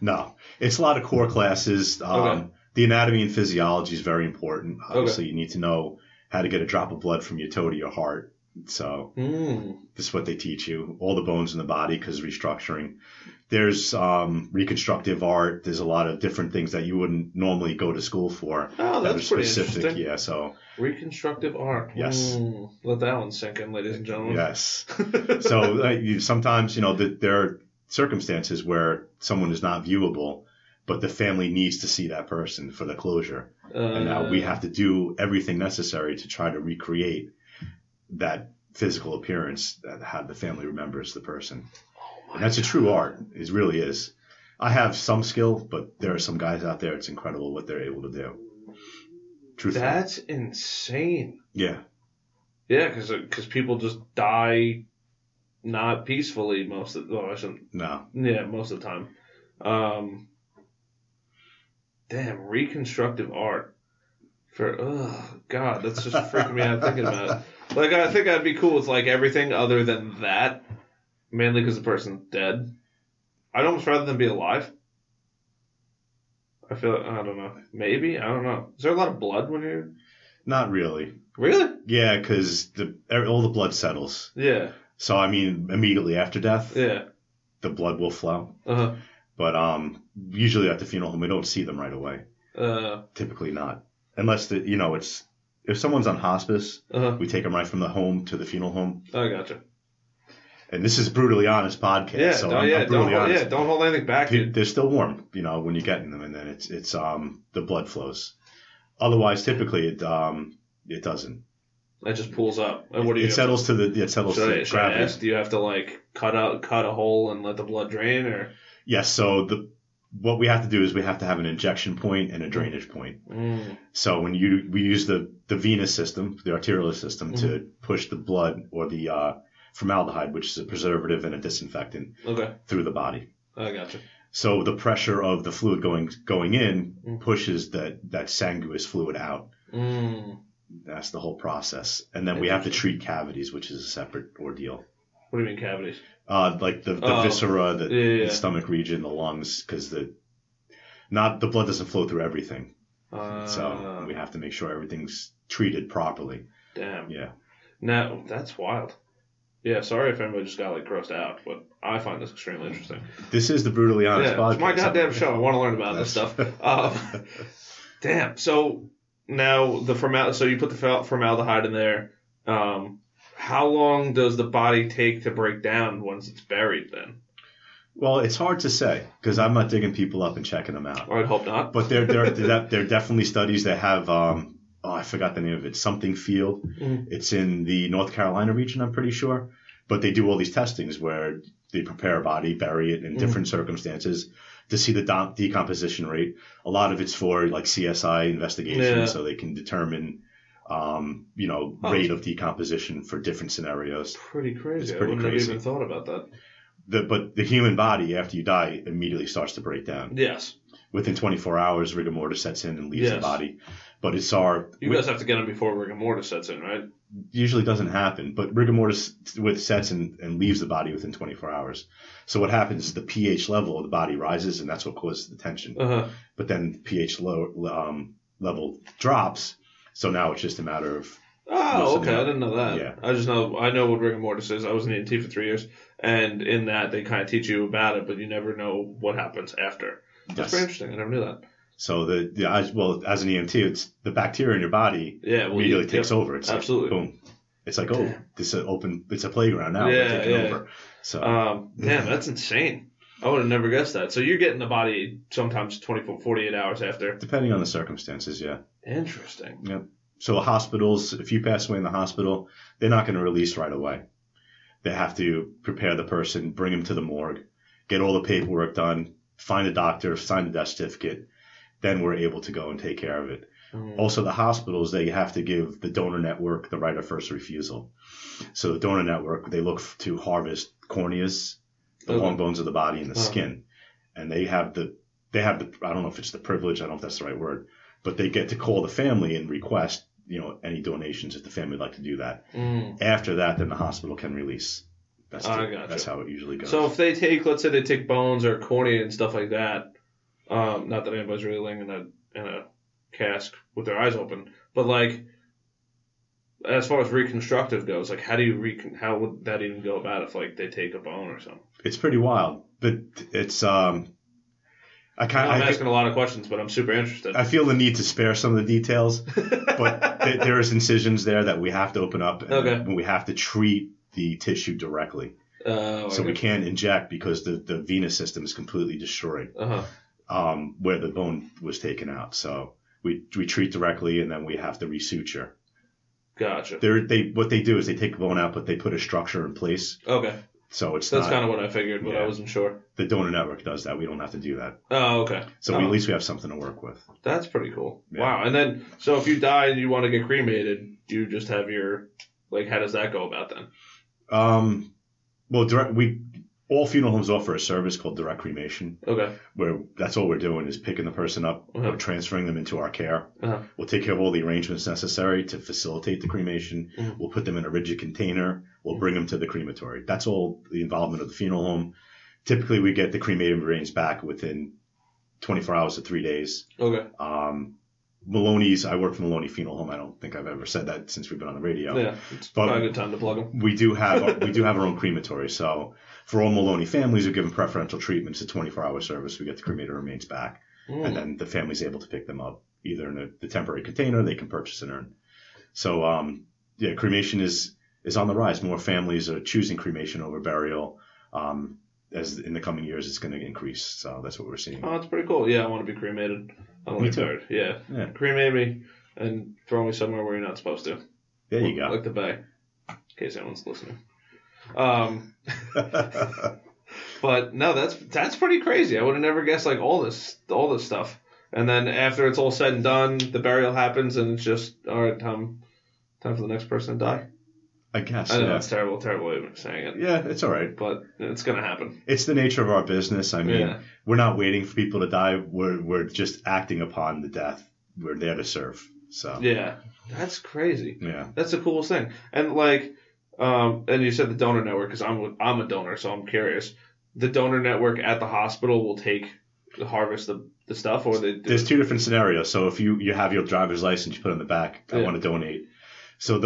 No. It's a lot of core classes. Okay. The anatomy and physiology is very important. Obviously, okay. You need to know how to get a drop of blood from your toe to your heart. So this is what they teach you, all the bones in the body, because restructuring. There's reconstructive art. There's a lot of different things that you wouldn't normally go to school for. Oh, that's pretty specific. Yeah, so reconstructive art. Yes. Let that one sink in, ladies and gentlemen. Yes. So sometimes there are circumstances where someone is not viewable, but the family needs to see that person for the closure, and now we have to do everything necessary to try to recreate that physical appearance, that how the family remembers the person. And that's a true art. It really is. I have some skill, but there are some guys out there, it's incredible what they're able to do. Truthfully. That's insane. Yeah. Yeah, because people just die not peacefully most of the time. Well, I shouldn't. No. Yeah, most of the time. Damn, reconstructive art. God, that's just freaking me out thinking about it. Like, I think I'd be cool with, like, everything other than that. Mainly because the person's dead. I'd almost rather than be alive. I feel, I don't know. Maybe? I don't know. Is there a lot of blood when you're... Not really. Really? Yeah, because all the blood settles. Yeah. So, I mean, immediately after death, yeah, the blood will flow. Uh-huh. But usually at the funeral home, we don't see them right away. Typically not. Unless, if someone's on hospice, uh-huh, we take them right from the home to the funeral home. I gotcha. And this is Brutally Honest Podcast, so I'm brutally honest. Yeah, don't hold anything back. They're still warm, when you're getting them, and then it's the blood flows. Otherwise, typically it doesn't. It just pulls up. And what do you? It settles to gravity. I ask, do you have to cut a hole and let the blood drain, or? Yes. So what we have to do is we have to have an injection point and a drainage point. Mm. So when we use the venous system, the arterial system, to push the blood or the formaldehyde, which is a preservative and a disinfectant, through the body. I gotcha. So the pressure of the fluid going in pushes that sanguous fluid out. Mm. That's the whole process. And then we have to treat cavities, which is a separate ordeal. What do you mean cavities? Like the viscera, the stomach region, the lungs, because the blood doesn't flow through everything. So we have to make sure everything's treated properly. Damn. Yeah. Now, that's wild. Yeah, sorry if everybody just got grossed out, but I find this extremely interesting. This is the Brutally Honest Podcast. It's my goddamn show. I want to learn about this stuff. Damn. So now so you put the formaldehyde in there. How long does the body take to break down once it's buried then? Well, it's hard to say because I'm not digging people up and checking them out. I'd hope not. But there are definitely studies that have I forgot the name of it. Something Field. Mm-hmm. It's in the North Carolina region, I'm pretty sure. But they do all these testings where they prepare a body, bury it in different circumstances to see the decomposition rate. A lot of it's for CSI investigations, so they can determine, rate of decomposition for different scenarios. Pretty crazy. It's pretty crazy. I wouldn't have even thought about that. But the human body, after you die, immediately starts to break down. Yes. Within 24 hours, rigor mortis sets in and leaves the body. But it's our... You guys have to get them before rigor mortis sets in, right? Usually doesn't happen, but rigor mortis sets in and leaves the body within 24 hours. So what happens is the pH level of the body rises, and that's what causes the tension. Uh-huh. But then the pH level drops, so now it's just a matter of... Oh, okay. I didn't know that. Yeah. I know what rigor mortis is. I was in EMT for 3 years, and in that they kind of teach you about it, but you never know what happens after. That's very interesting. I never knew that. So as an EMT, it's the bacteria in your body immediately takes over. It's absolutely boom. It's this is open. It's a playground now. We're taking over. So damn, that's insane. I would have never guessed that. So you're getting the body sometimes 24, 48 hours after, depending on the circumstances. Yeah. Interesting. Yep. So hospitals, if you pass away in the hospital, they're not going to release right away. They have to prepare the person, bring him to the morgue, get all the paperwork done, find a doctor, sign the death certificate. Then we're able to go and take care of it. Mm. Also, the hospitals, they have to give the donor network the right of first refusal. So the donor network, they look to harvest corneas, the long bones of the body, and the skin. And they have the I don't know if it's the privilege, I don't know if that's the right word, but they get to call the family and request, any donations if the family would like to do that. Mm. After that, then the hospital can release. That's how it usually goes. So if they take, let's say they take bones or cornea and stuff like that, not that anybody's really laying in a cask with their eyes open, but as far as reconstructive goes, how do you how would that even go about if they take a bone or something? It's pretty wild, but it's I'm asking a lot of questions, but I'm super interested. I feel the need to spare some of the details, but there is incisions there that we have to open up, and we have to treat the tissue directly. So we can't inject because the venous system is completely destroyed. Uh-huh. Where the bone was taken out. So we treat directly, and then we have to resuture. Gotcha. What they do is they take the bone out, but they put a structure in place. Okay. So that's kind of what I figured, but I wasn't sure. The donor network does that. We don't have to do that. Oh, okay. So at least we have something to work with. That's pretty cool. Yeah. Wow. And then, so if you die and you want to get cremated, do you just have how does that go about then? Well, all funeral homes offer a service called direct cremation. Okay. Where that's all we're doing is picking the person up, or transferring them into our care. Uh-huh. We'll take care of all the arrangements necessary to facilitate the cremation. Mm-hmm. We'll put them in a rigid container. We'll bring them to the crematory. That's all the involvement of the funeral home. Typically, we get the cremated remains back within 24 hours to 3 days. Okay. I work for Maloney Funeral Home. I don't think I've ever said that since we've been on the radio. Yeah, it's probably a good time to plug them. We do have our own crematory. So for all Maloney families, we're given preferential treatment. It's a 24-hour service. We get the cremated remains back, and then the family's able to pick them up either in the temporary container they can purchase an urn. So cremation is on the rise. More families are choosing cremation over burial. As in the coming years, it's going to increase. So that's what we're seeing. Oh, that's pretty cool. Yeah, I want to be cremated. I want to be buried. Yeah. Cremate me and throw me somewhere where you're not supposed to. There you go. Like the bay, in case anyone's listening. But no, that's pretty crazy. I would have never guessed like all this stuff. And then after it's all said and done, the burial happens, and it's just all right. Time for the next person to die. I guess. I know that's terrible way of saying it. Yeah, it's all right. But it's going to happen. It's the nature of our business. I mean, We're not waiting for people to die. We're just acting upon the death. We're there to serve. So. Yeah, that's crazy. Yeah. That's the coolest thing. And like, and you said the donor network, because I'm a donor, so I'm curious. The donor network at the hospital will harvest the stuff? Or there's two different scenarios. So if you have your driver's license, you put it in the back, I want to donate. So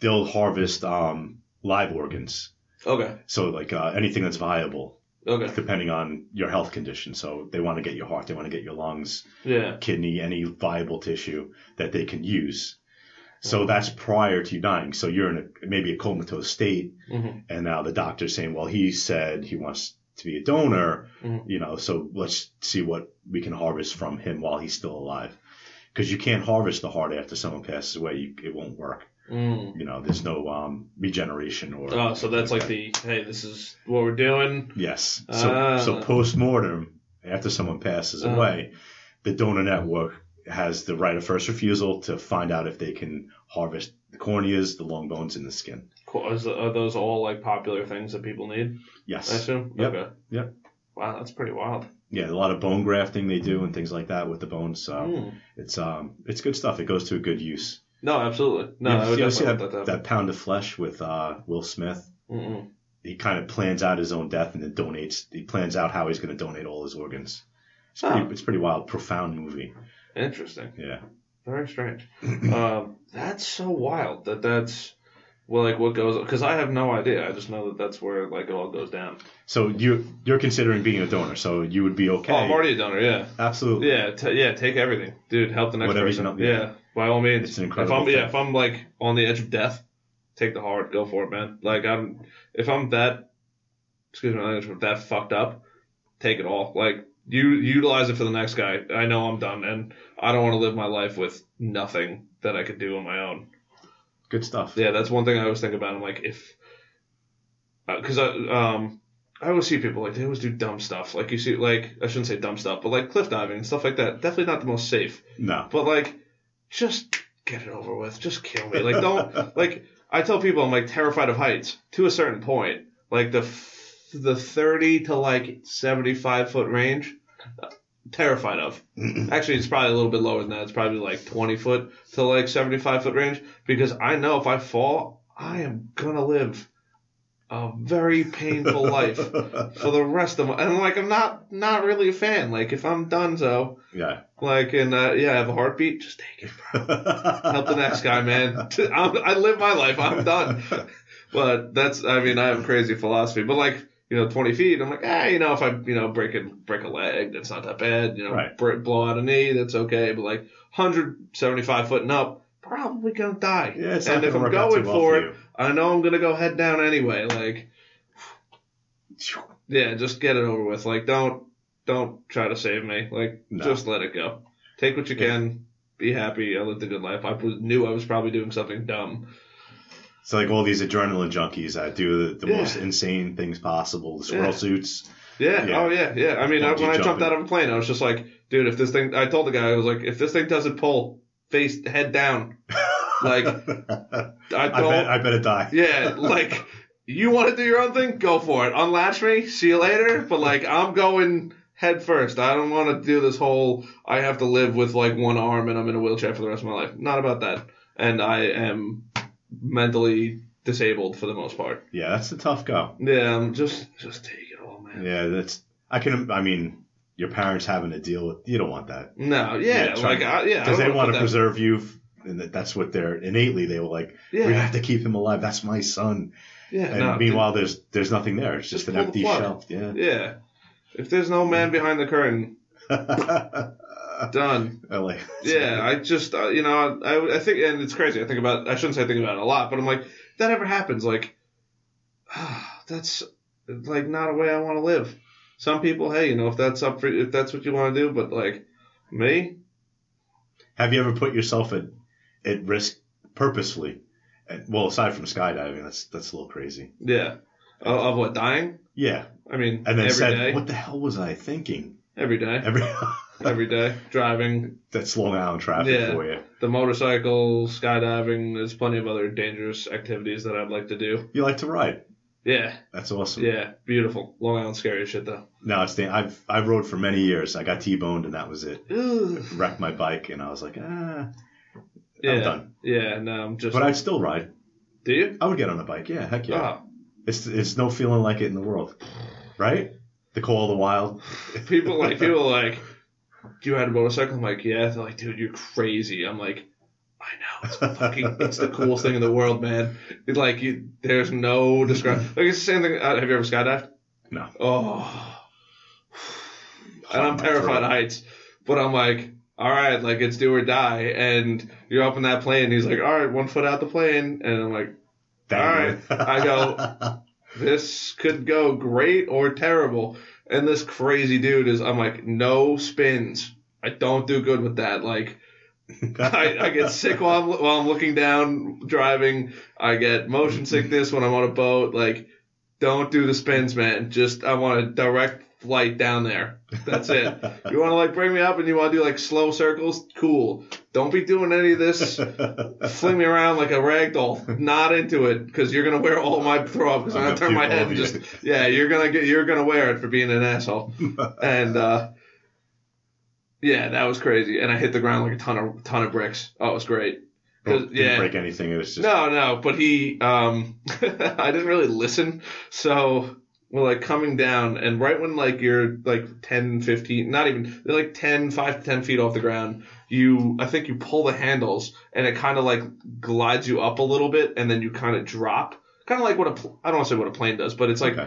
they'll harvest live organs. Okay. So like anything that's viable. Okay. Depending on your health condition. So they want to get your heart, they want to get your lungs, kidney, any viable tissue that they can use. So that's prior to you dying. So you're in maybe a comatose state, and now the doctor's saying, well, he said he wants to be a donor, so let's see what we can harvest from him while he's still alive. Because you can't harvest the heart after someone passes away. It won't work. There's no regeneration or. Oh, so that's hey, this is what we're doing. Yes. So post-mortem, after someone passes away, the donor network has the right of first refusal to find out if they can harvest the corneas, the long bones, and the skin. Cool. Are those all like popular things that people need? Yes. I assume? Yep. Okay. Yep. Wow, that's pretty wild. Yeah, a lot of bone grafting they do and things like that with the bones. So it's good stuff. It goes to a good use. No, absolutely. No, I would definitely want that pound of flesh with Will Smith. Mm-mm. He kind of plans out his own death and then donates. He plans out how he's going to donate all his organs. It's pretty wild, profound movie. Interesting. Yeah. Very strange. That's so wild that's what goes, because I have no idea. I just know that's where it all goes down. So you're considering being a donor, so you would be okay. Oh, I'm already a donor. Yeah. Absolutely. Yeah. Take everything, dude. Help the next person. Whatever you can help. Yeah. By all means, it's an incredible thing. If I'm on the edge of death, take the heart, go for it, man. If I'm that fucked up, take it all. You utilize it for the next guy. I know I'm done, and I don't want to live my life with nothing that I could do on my own. Good stuff. Yeah, that's one thing I always think about. I'm like, because I always see people they always do dumb stuff. Like you see, I shouldn't say dumb stuff, but cliff diving and stuff like that. Definitely not the most safe. No. But just get it over with. Just kill me. Don't. I tell people I'm terrified of heights to a certain point. The 30 to 75 foot range, terrified of. Actually, it's probably a little bit lower than that. It's probably 20 foot to 75 foot range, because I know if I fall, I am gonna live a very painful life for the rest of my. And I'm not really a fan. If I'm done, so yeah. I have a heartbeat. Just take it, bro. Help the next guy, man. I live my life. I'm done. But I have a crazy philosophy. But 20 feet, I'm if I break a leg, that's not that bad. Blow out a knee, that's okay. But 175 foot and up, probably gonna die. Yeah, it's and not if I'm going for it, I know I'm gonna go head down anyway. Just get it over with. Don't try to save me. Just let it go. Take what you can. Be happy. I lived a good life. I knew I was probably doing something dumb. It's all these adrenaline junkies that do the most insane things possible. The squirrel suits. Yeah. Yeah. Oh, yeah. Yeah. When I jumped out of a plane, I was just dude, if this thing – I told the guy, I was if this thing doesn't pull, head down. I bet it die. Yeah. You want to do your own thing? Go for it. Unlatch me. See you later. But, like, I'm going head first. I don't want to do this whole I have to live with, like, one arm and I'm in a wheelchair for the rest of my life. Not about that. And I am mentally disabled for the most part. Yeah, that's a tough go. Yeah, just take it all, man. Yeah, that's – I mean – your parents having to deal with, you don't want that. No, yeah. Because they want to preserve you, and that's what they're innately, they were like, we have to keep him alive. That's my son. Yeah. And meanwhile, there's nothing there. It's just an empty shelf. Yeah. Yeah. If there's no man behind the curtain, done. LA. Yeah. I just, you know, I think, and it's crazy. I shouldn't say I think about it a lot, but I'm like, if that ever happens, like, that's like not a way I want to live. Some people, hey, you know, if that's what you want to do, but like me. Have you ever put yourself at risk purposefully? Well, aside from skydiving, that's a little crazy. Yeah. Of what, dying? Yeah. I mean, and then every day. What the hell was I thinking? Every day. Every day driving. That's Long Island traffic for you. The motorcycle, skydiving. There's plenty of other dangerous activities that I'd like to do. You like to ride. Yeah. That's awesome. Yeah. Beautiful. Long Island scary shit, though. No, I rode for many years. I got T-boned, and that was it. Wrecked my bike, and I was like, I'm done. Yeah, no, I'm just... But I'd still ride. Do you? I would get on a bike. Yeah, heck yeah. Uh-huh. It's no feeling like it in the world. Right? The call of the wild. People are like, do you ride a motorcycle? I'm like, yeah. They're like, dude, you're crazy. I'm like... I know, it's the coolest thing in the world, man. It's like, there's no description. Like, it's the same thing. Have you ever skydived? No. Oh. And I'm terrified of heights. But I'm like, all right, like, it's do or die. And you're up in that plane. And he's like, all right, 1 foot out the plane. And I'm like, all right. I go, this could go great or terrible. And this crazy dude I'm like, no spins. I don't do good with that. Like, I get sick while I'm looking down driving. I get motion sickness when I'm on a boat. Like, don't do the spins, man. Just I want a direct flight down there. That's it. You want to like bring me up and you want to do like slow circles? Cool. Don't be doing any of this. Fling me around like a rag doll. Not into it because you're gonna wear all my throw up because I'm gonna turn my head and just you're gonna wear it for being an asshole. And yeah, that was crazy, and I hit the ground like a ton of bricks. Oh, it was great. Didn't break anything. It was just no. But he, I didn't really listen. So we're like coming down, and right when like you're like 10, 15, not even they're like 5 to 10 feet off the ground. I think you pull the handles, and it kind of like glides you up a little bit, and then you kind of drop, kind of like I don't want to say what a plane does, but it's like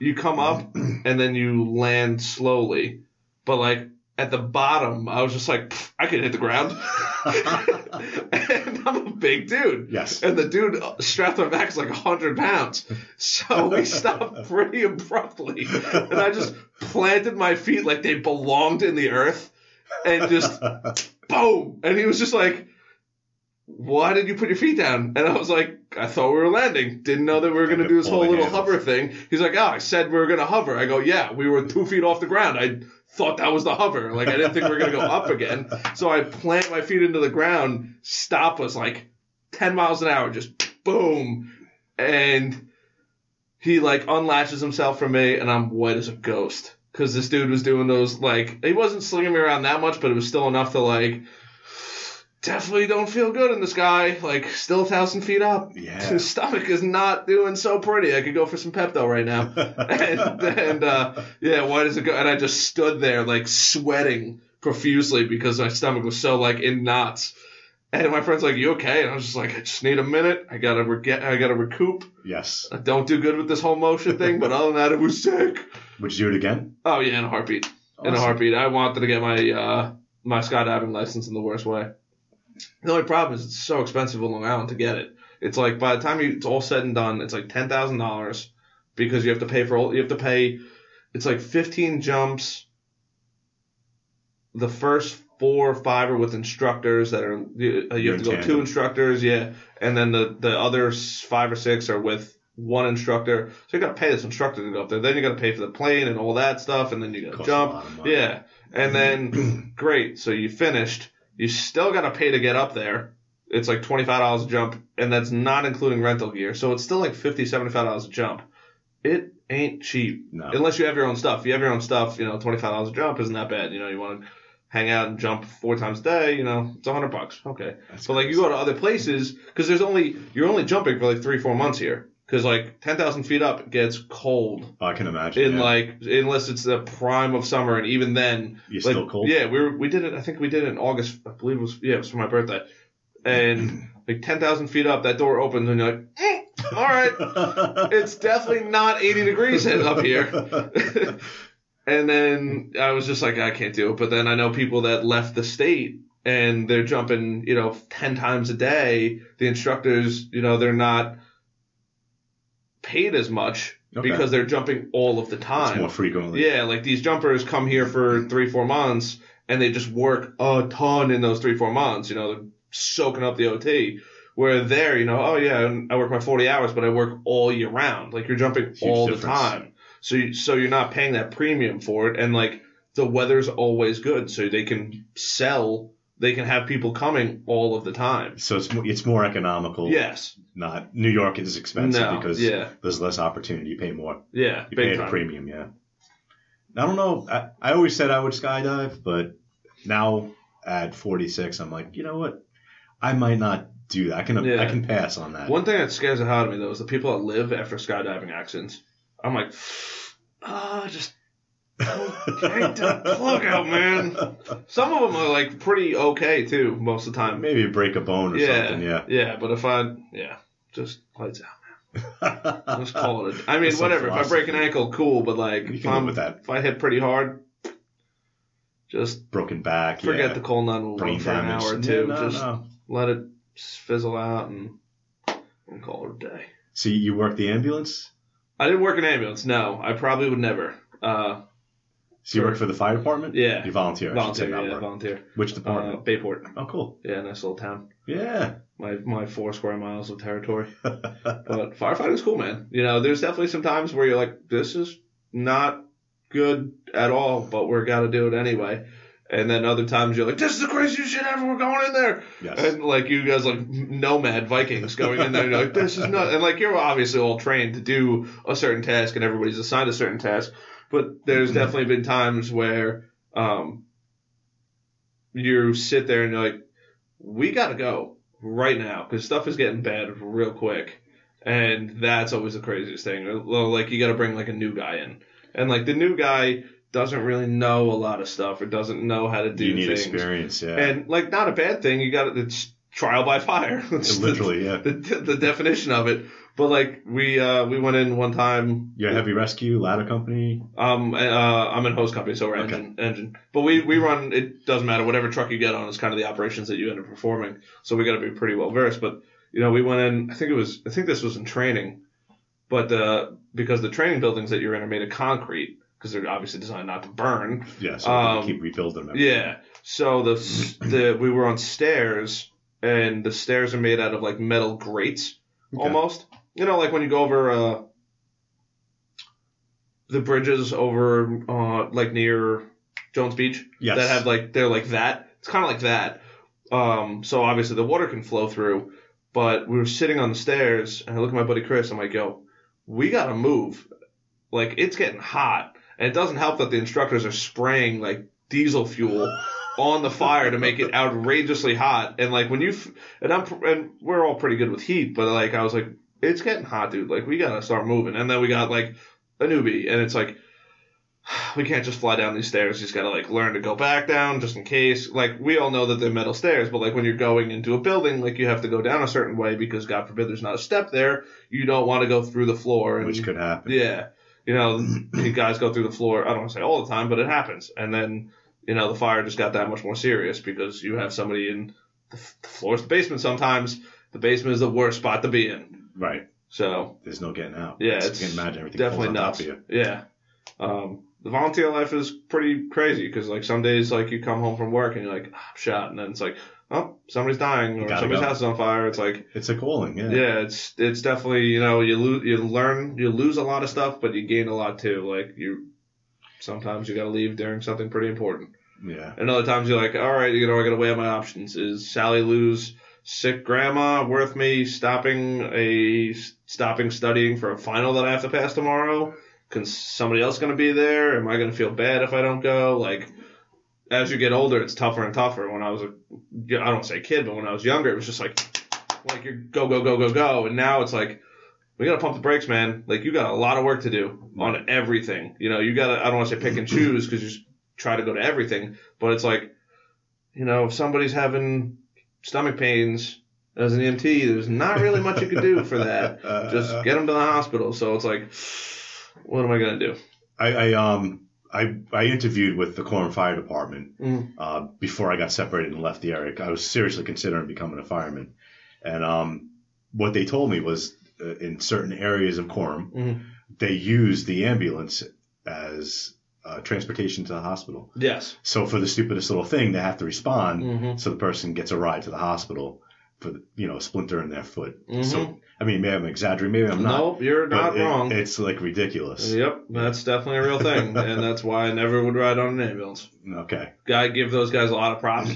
you come up and then you land slowly, but like. At the bottom, I was just like, I could hit the ground. And I'm a big dude. Yes. And the dude strapped my back is like 100 pounds. So we stopped pretty abruptly. And I just planted my feet like they belonged in the earth. And just boom. And he was just like, why did you put your feet down? And I was like, I thought we were landing. Didn't know that we were going to do this whole little hover thing. He's like, I said we were going to hover. I go, yeah, we were 2 feet off the ground. I thought that was the hover. Like, I didn't think we were going to go up again. So I plant my feet into the ground, stop us like 10 miles an hour, just boom. And he, like, unlatches himself from me, and I'm white as a ghost. Because this dude was doing those, like, he wasn't slinging me around that much, but it was still enough to, like, definitely don't feel good in the sky. Like, still 1,000 feet up. Yeah. His stomach is not doing so pretty. I could go for some Pepto right now. and why does it go? And I just stood there, like, sweating profusely because my stomach was so, like, in knots. And my friend's like, you okay? And I was just like, I just need a minute. I gotta recoup. Yes. I don't do good with this whole motion thing, but other than that, it was sick. Would you do it again? Oh, yeah, in a heartbeat. Awesome. In a heartbeat. I wanted to get my skydiving license in the worst way. The only problem is it's so expensive in Long Island to get it. It's like by the time it's all said and done, it's like $10,000 because you have to pay it's like 15 jumps. The first 4 or 5 are with instructors that are you have to go with 2 instructors, yeah, and then the other 5 or 6 are with 1 instructor. So you got to pay this instructor to go up there. Then you got to pay for the plane and all that stuff, and then you got to jump, yeah, and then great. So you finished. You still got to pay to get up there. It's like $25 a jump, and that's not including rental gear. So it's still like $50, $75 a jump. It ain't cheap. No. Unless you have your own stuff. If you have your own stuff, $25 a jump isn't that bad. You know, you want to hang out and jump 4 times a day, it's $100. Okay. That's crazy. Like, you go to other places, because you're only jumping for like 3-4 months here. Because, 10,000 feet up gets cold. I can imagine. Unless it's the prime of summer, and even then. You're still cold? Yeah, we did it in August. I believe it was for my birthday. And 10,000 feet up, that door opens, and you're like, all right. It's definitely not 80 degrees up here. And then I was just like, I can't do it. But then I know people that left the state, and they're jumping, 10 times a day. The instructors, they're not paid as much because they're jumping all of the time. It's more frequently. Yeah, these jumpers come here for 3-4 months, and they just work a ton in those 3-4 months, they're soaking up the OT. Where there, I work my 40 hours, but I work all year round. You're jumping all the time. So you're not paying that premium for it, and the weather's always good, so they can sell. They can have people coming all of the time. So it's more economical. Yes. Not New York is expensive because there's less opportunity. You pay more. Yeah. You pay a premium. Yeah. I don't know. I always said I would skydive, but now at 46, I'm like, you know what? I might not do that. I can pass on that. One thing that scares the hell out of me though is the people that live after skydiving accidents. I'm like, just. Take the plug out, man. Some of them are pretty okay too, most of the time. Maybe you break a bone or something. Yeah. Yeah, but just lights out, man. Let's call it. That's whatever. If I break an ankle, cool. But you can live with that. If I hit pretty hard, just broken back. Forget the cold nun for an hour or two. Let it fizzle out and call it a day. So you work the ambulance? I didn't work an ambulance. No, I probably would never. So you work for the fire department? Yeah. You volunteer? Volunteer. Which department? Bayport. Oh, cool. Yeah, nice little town. Yeah. My 4 square miles of territory. But firefighting's cool, man. There's definitely some times where you're like, this is not good at all, but we're got to do it anyway. And then other times you're like, this is the craziest shit ever. We're going in there. Yes. And you guys nomad Vikings going in there. And you're like, this is not. And you're obviously all trained to do a certain task, and everybody's assigned a certain task. But there's definitely been times where you sit there and you're like, we got to go right now because stuff is getting bad real quick. And that's always the craziest thing. You got to bring a new guy in. And the new guy doesn't really know a lot of stuff or doesn't know how to do things. You need experience, yeah. And not a bad thing. You got it's trial by fire. Literally, yeah. The definition of it. But we went in one time. You're a heavy rescue, ladder company. I'm in hose company, so we're engine. But we run. It doesn't matter whatever truck you get on is kind of the operations that you end up performing. So we got to be pretty well versed. But we went in. I think this was in training, but because the training buildings that you're in are made of concrete, because they're obviously designed not to burn. Yeah, so we keep rebuilding them. Yeah. So we were on stairs, and the stairs are made out of metal grates almost. When you go over the bridges over, near Jones Beach, yes, that have they're like that. It's kind of like that. So obviously the water can flow through, but we were sitting on the stairs, and I look at my buddy Chris. I'm like, yo, we gotta move. It's getting hot, and it doesn't help that the instructors are spraying diesel fuel on the fire to make it outrageously hot. And and we're all pretty good with heat, but I was like, it's getting hot, dude. We got to start moving. And then we got, a newbie. And it's we can't just fly down these stairs. You just got to, learn to go back down just in case. We all know that they're metal stairs. But, when you're going into a building, you have to go down a certain way because, God forbid, there's not a step there. You don't want to go through the floor. Which could happen. Yeah. You guys go through the floor. I don't want to say all the time, but it happens. And then, the fire just got that much more serious because you have somebody in the floor's the basement sometimes. The basement is the worst spot to be in. Right. So there's no getting out. Yeah, you can imagine everything definitely nuts. Top of you. Yeah. The volunteer life is pretty crazy because some days you come home from work and you're like, I'm shot, and then it's oh, somebody's dying or somebody's house is on fire. It's it's a calling. Yeah. Yeah. It's definitely you lose a lot of stuff, but you gain a lot too. Sometimes you got to leave during something pretty important. Yeah. And other times you're like, all right, I got to weigh up my options. Is Sally lose sick grandma worth me stopping studying for a final that I have to pass tomorrow? Can somebody else going to be there? Am I going to feel bad if I don't go? Like, as you get older, it's tougher and tougher. When I was I don't say kid, but when I was younger, it was just like you're go. And now it's like, we got to pump the brakes, man. Like, you got a lot of work to do on everything. You know, you got to, I don't want to say pick and choose because you just try to go to everything. But it's like, you know, if somebody's having stomach pains as an EMT, there's not really much you can do for that. Just get them to the hospital. So it's like, what am I going to do? I interviewed with the Quorum Fire Department before I got separated and left the area. I was seriously considering becoming a fireman. And what they told me was in certain areas of Quorum, they use the ambulance as transportation to the hospital. Yes. So for the stupidest little thing, they have to respond so the person gets a ride to the hospital for, you know, a splinter in their foot. So, I mean, maybe I'm exaggerating. Maybe I'm not. Nope, you're not wrong. It's, like, ridiculous. Yep, that's definitely a real thing, and that's why I never would ride on an ambulance. Okay. I give those guys a lot of props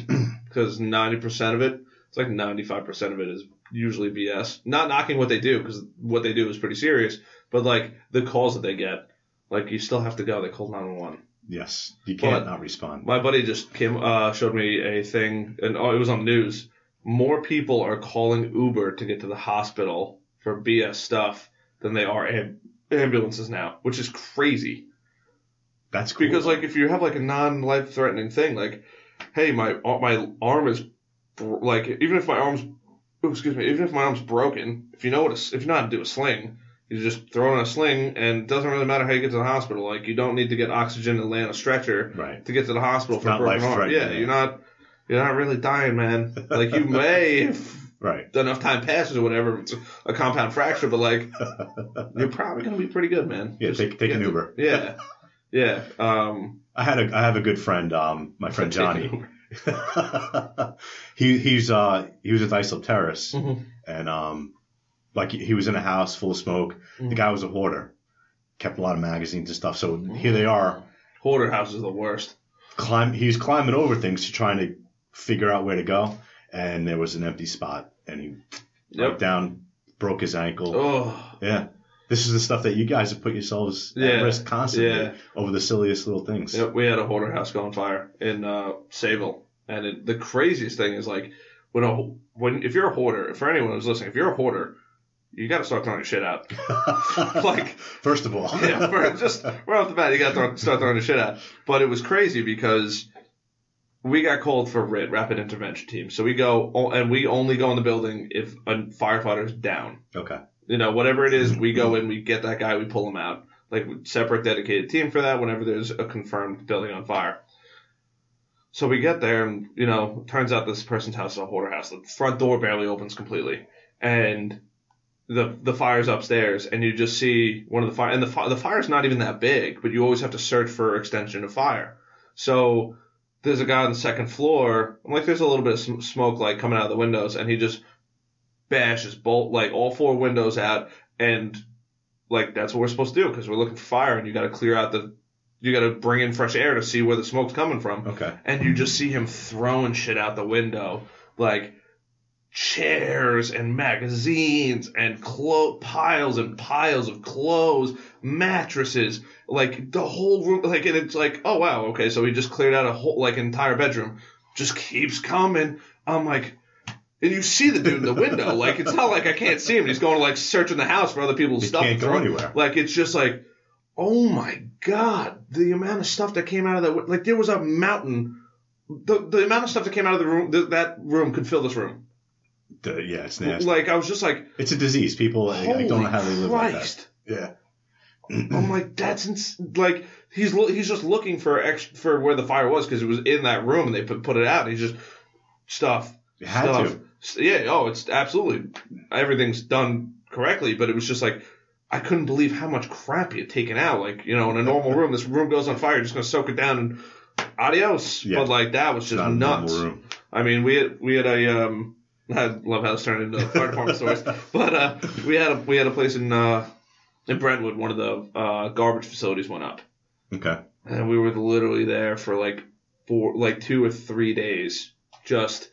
because 90% of it, it's like 95% of it is usually BS. Not knocking what they do because what they do is pretty serious, but, like, the calls that they get, like, you still have to go. They call 911. Yes, you can't not respond. My buddy just came showed me a thing, and it was on the news. More people are calling Uber to get to the hospital for BS stuff than they are ambulances now, which is crazy. That's cool. Because, like, if you have, like, a non-life-threatening thing, like, hey, my arm is, like, even if my arm's broken, if you know how to do a sling, you just throw in a sling, and it doesn't really matter how you get to the hospital. Like, you don't need to get oxygen and lay on a stretcher to get to the hospital for a broken arm. Yeah, You're not really dying, man. Like, you may, if enough time passes or whatever, it's a compound fracture, but, like, you're probably going to be pretty good, man. Yeah, take an Uber. Yeah. I have a good friend, my friend Johnny. He was at Islip Terrace, and, like, he was in a house full of smoke. The guy was a hoarder. Kept a lot of magazines and stuff, so here they are. Hoarder house is the worst. He's climbing over things, trying to figure out where to go, and there was an empty spot, and he went down, broke his ankle. Oh. Yeah. This is the stuff that you guys have put yourselves at risk constantly over the silliest little things. Yep, we had a hoarder house go on fire in Sable, and the craziest thing is, like, if you're a hoarder, for anyone who's listening, if you're a hoarder, you got to start throwing your shit out. Like, first of all. Just right off the bat, you got to start throwing your shit out. But it was crazy because we got called for RIT, Rapid Intervention Team. So we go, and we only go in the building if a firefighter's down. Okay. You know, whatever it is, we go in, we get that guy, we pull him out. Like, separate dedicated team for that whenever there's a confirmed building on fire. So we get there, and, you know, turns out this person's house is a hoarder house. The front door barely opens completely. And the fire's upstairs, and you just see one of the fire, and the fire's not even that big, but you always have to search for extension of fire. So there's a guy on the second floor, and, like, there's a little bit of smoke, like, coming out of the windows, and he just bashes all four windows out, and, like, that's what we're supposed to do because we're looking for fire, and you got to clear out you got to bring in fresh air to see where the smoke's coming from. Okay. And you just see him throwing shit out the window, like chairs and magazines and piles and piles of clothes, mattresses, like the whole room. Like, and it's like, oh wow, okay, so we just cleared out a whole, like, entire bedroom. Just keeps coming. I'm like, and you see the dude in the window. Like, it's not like I can't see him. He's going to, like, searching the house for other people's stuff. Can't go anywhere. Like, it's just like, oh my god, the amount of stuff that came out of that. Like, there was a mountain. The amount of stuff that came out of the room, that room could fill this room. Yeah, it's nasty. Like, I was just like, it's a disease. People, like, I don't know how they live like that. Yeah, I'm like, that's like he's just looking for where the fire was because it was in that room and they put it out. And he's just stuff. Yeah. Oh, it's absolutely everything's done correctly, but it was just like I couldn't believe how much crap he had taken out. Like, you know, in a normal room, this room goes on fire, you're just gonna soak it down and adios. Yeah. But like that was just nuts. Room. I mean, we had a I love how it's turned into fire department stories. But we had a place in Brentwood. One of the garbage facilities went up. Okay. And we were literally there for like 2 or 3 days. Just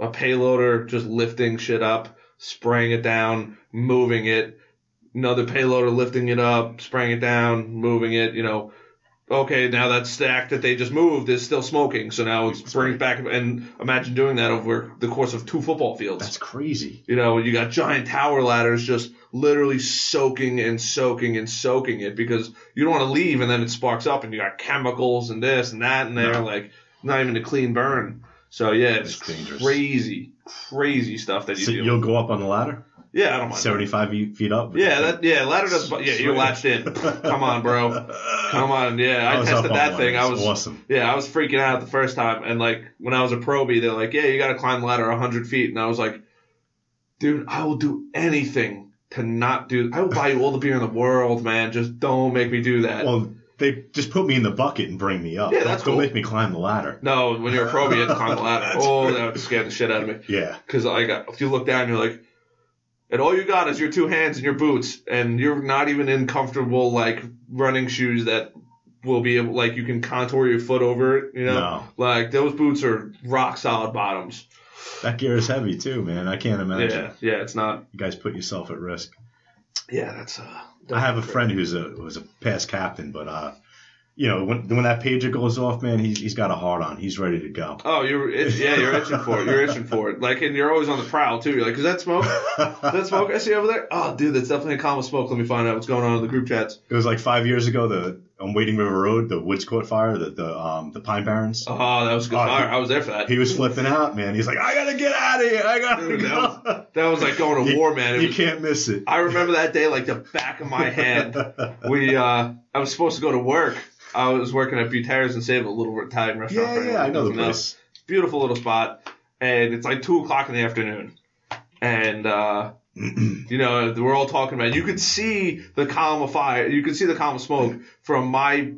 a payloader just lifting shit up, spraying it down, moving it, another payloader lifting it up, spraying it down, moving it, you know. Okay, now that stack that they just moved is still smoking, so now it's bringing back. And imagine doing that over the course of two football fields. That's crazy. You know, you got giant tower ladders just literally soaking it because you don't want to leave, and then it sparks up, and you got chemicals and this and that, and they're like not even a clean burn. So yeah, it's crazy stuff that you do. So you'll go up on the ladder. Yeah, I don't mind. 75 feet up. Yeah, ladder does. Yeah, you're latched in. Come on, bro. Come on. Yeah, I tested that thing. I was awesome. Yeah, I was freaking out the first time, and like when I was a probie, they're like, "Yeah, you got to climb the ladder 100 feet," and I was like, "Dude, I will do anything to not do. I will buy you all the beer in the world, man. Just don't make me do that." Well, they just put me in the bucket and bring me up. Yeah, that's cool. Don't make me climb the ladder. No, when you're a probie, you have to climb the ladder. Oh, that scared the shit out of me. Yeah, because if you look down, you're like. And all you got is your two hands and your boots, and you're not even in comfortable, like, running shoes that will be able, like, you can contour your foot over it, you know? No. Like, those boots are rock-solid bottoms. That gear is heavy, too, man. I can't imagine. Yeah, it's not. You guys put yourself at risk. Yeah, I have a friend who's a past captain, but, you know, when that pager goes off, man, he's got a heart on. He's ready to go. Oh, you're itching for it. You're itching for it. Like, and you're always on the prowl too. You're like, is that smoke? I see over there. Oh, dude, that's definitely a column of smoke. Let me find out what's going on in the group chats. It was like 5 years ago. On Waiting River Road, the woods caught fire. The Pine Barrens. Oh, that was a good fire. I was there for that. He was flipping out, man. He's like, I gotta get out of here. I gotta go. That was like going to war, man. You can't miss it. I remember that day like the back of my hand. I was supposed to go to work. I was working at Butera's and Save a Little Italian Restaurant. Yeah, I know the place. Beautiful little spot. And it's like 2 o'clock in the afternoon. And, you know, we're all talking about it. You could see the column of fire. You could see the column of smoke from my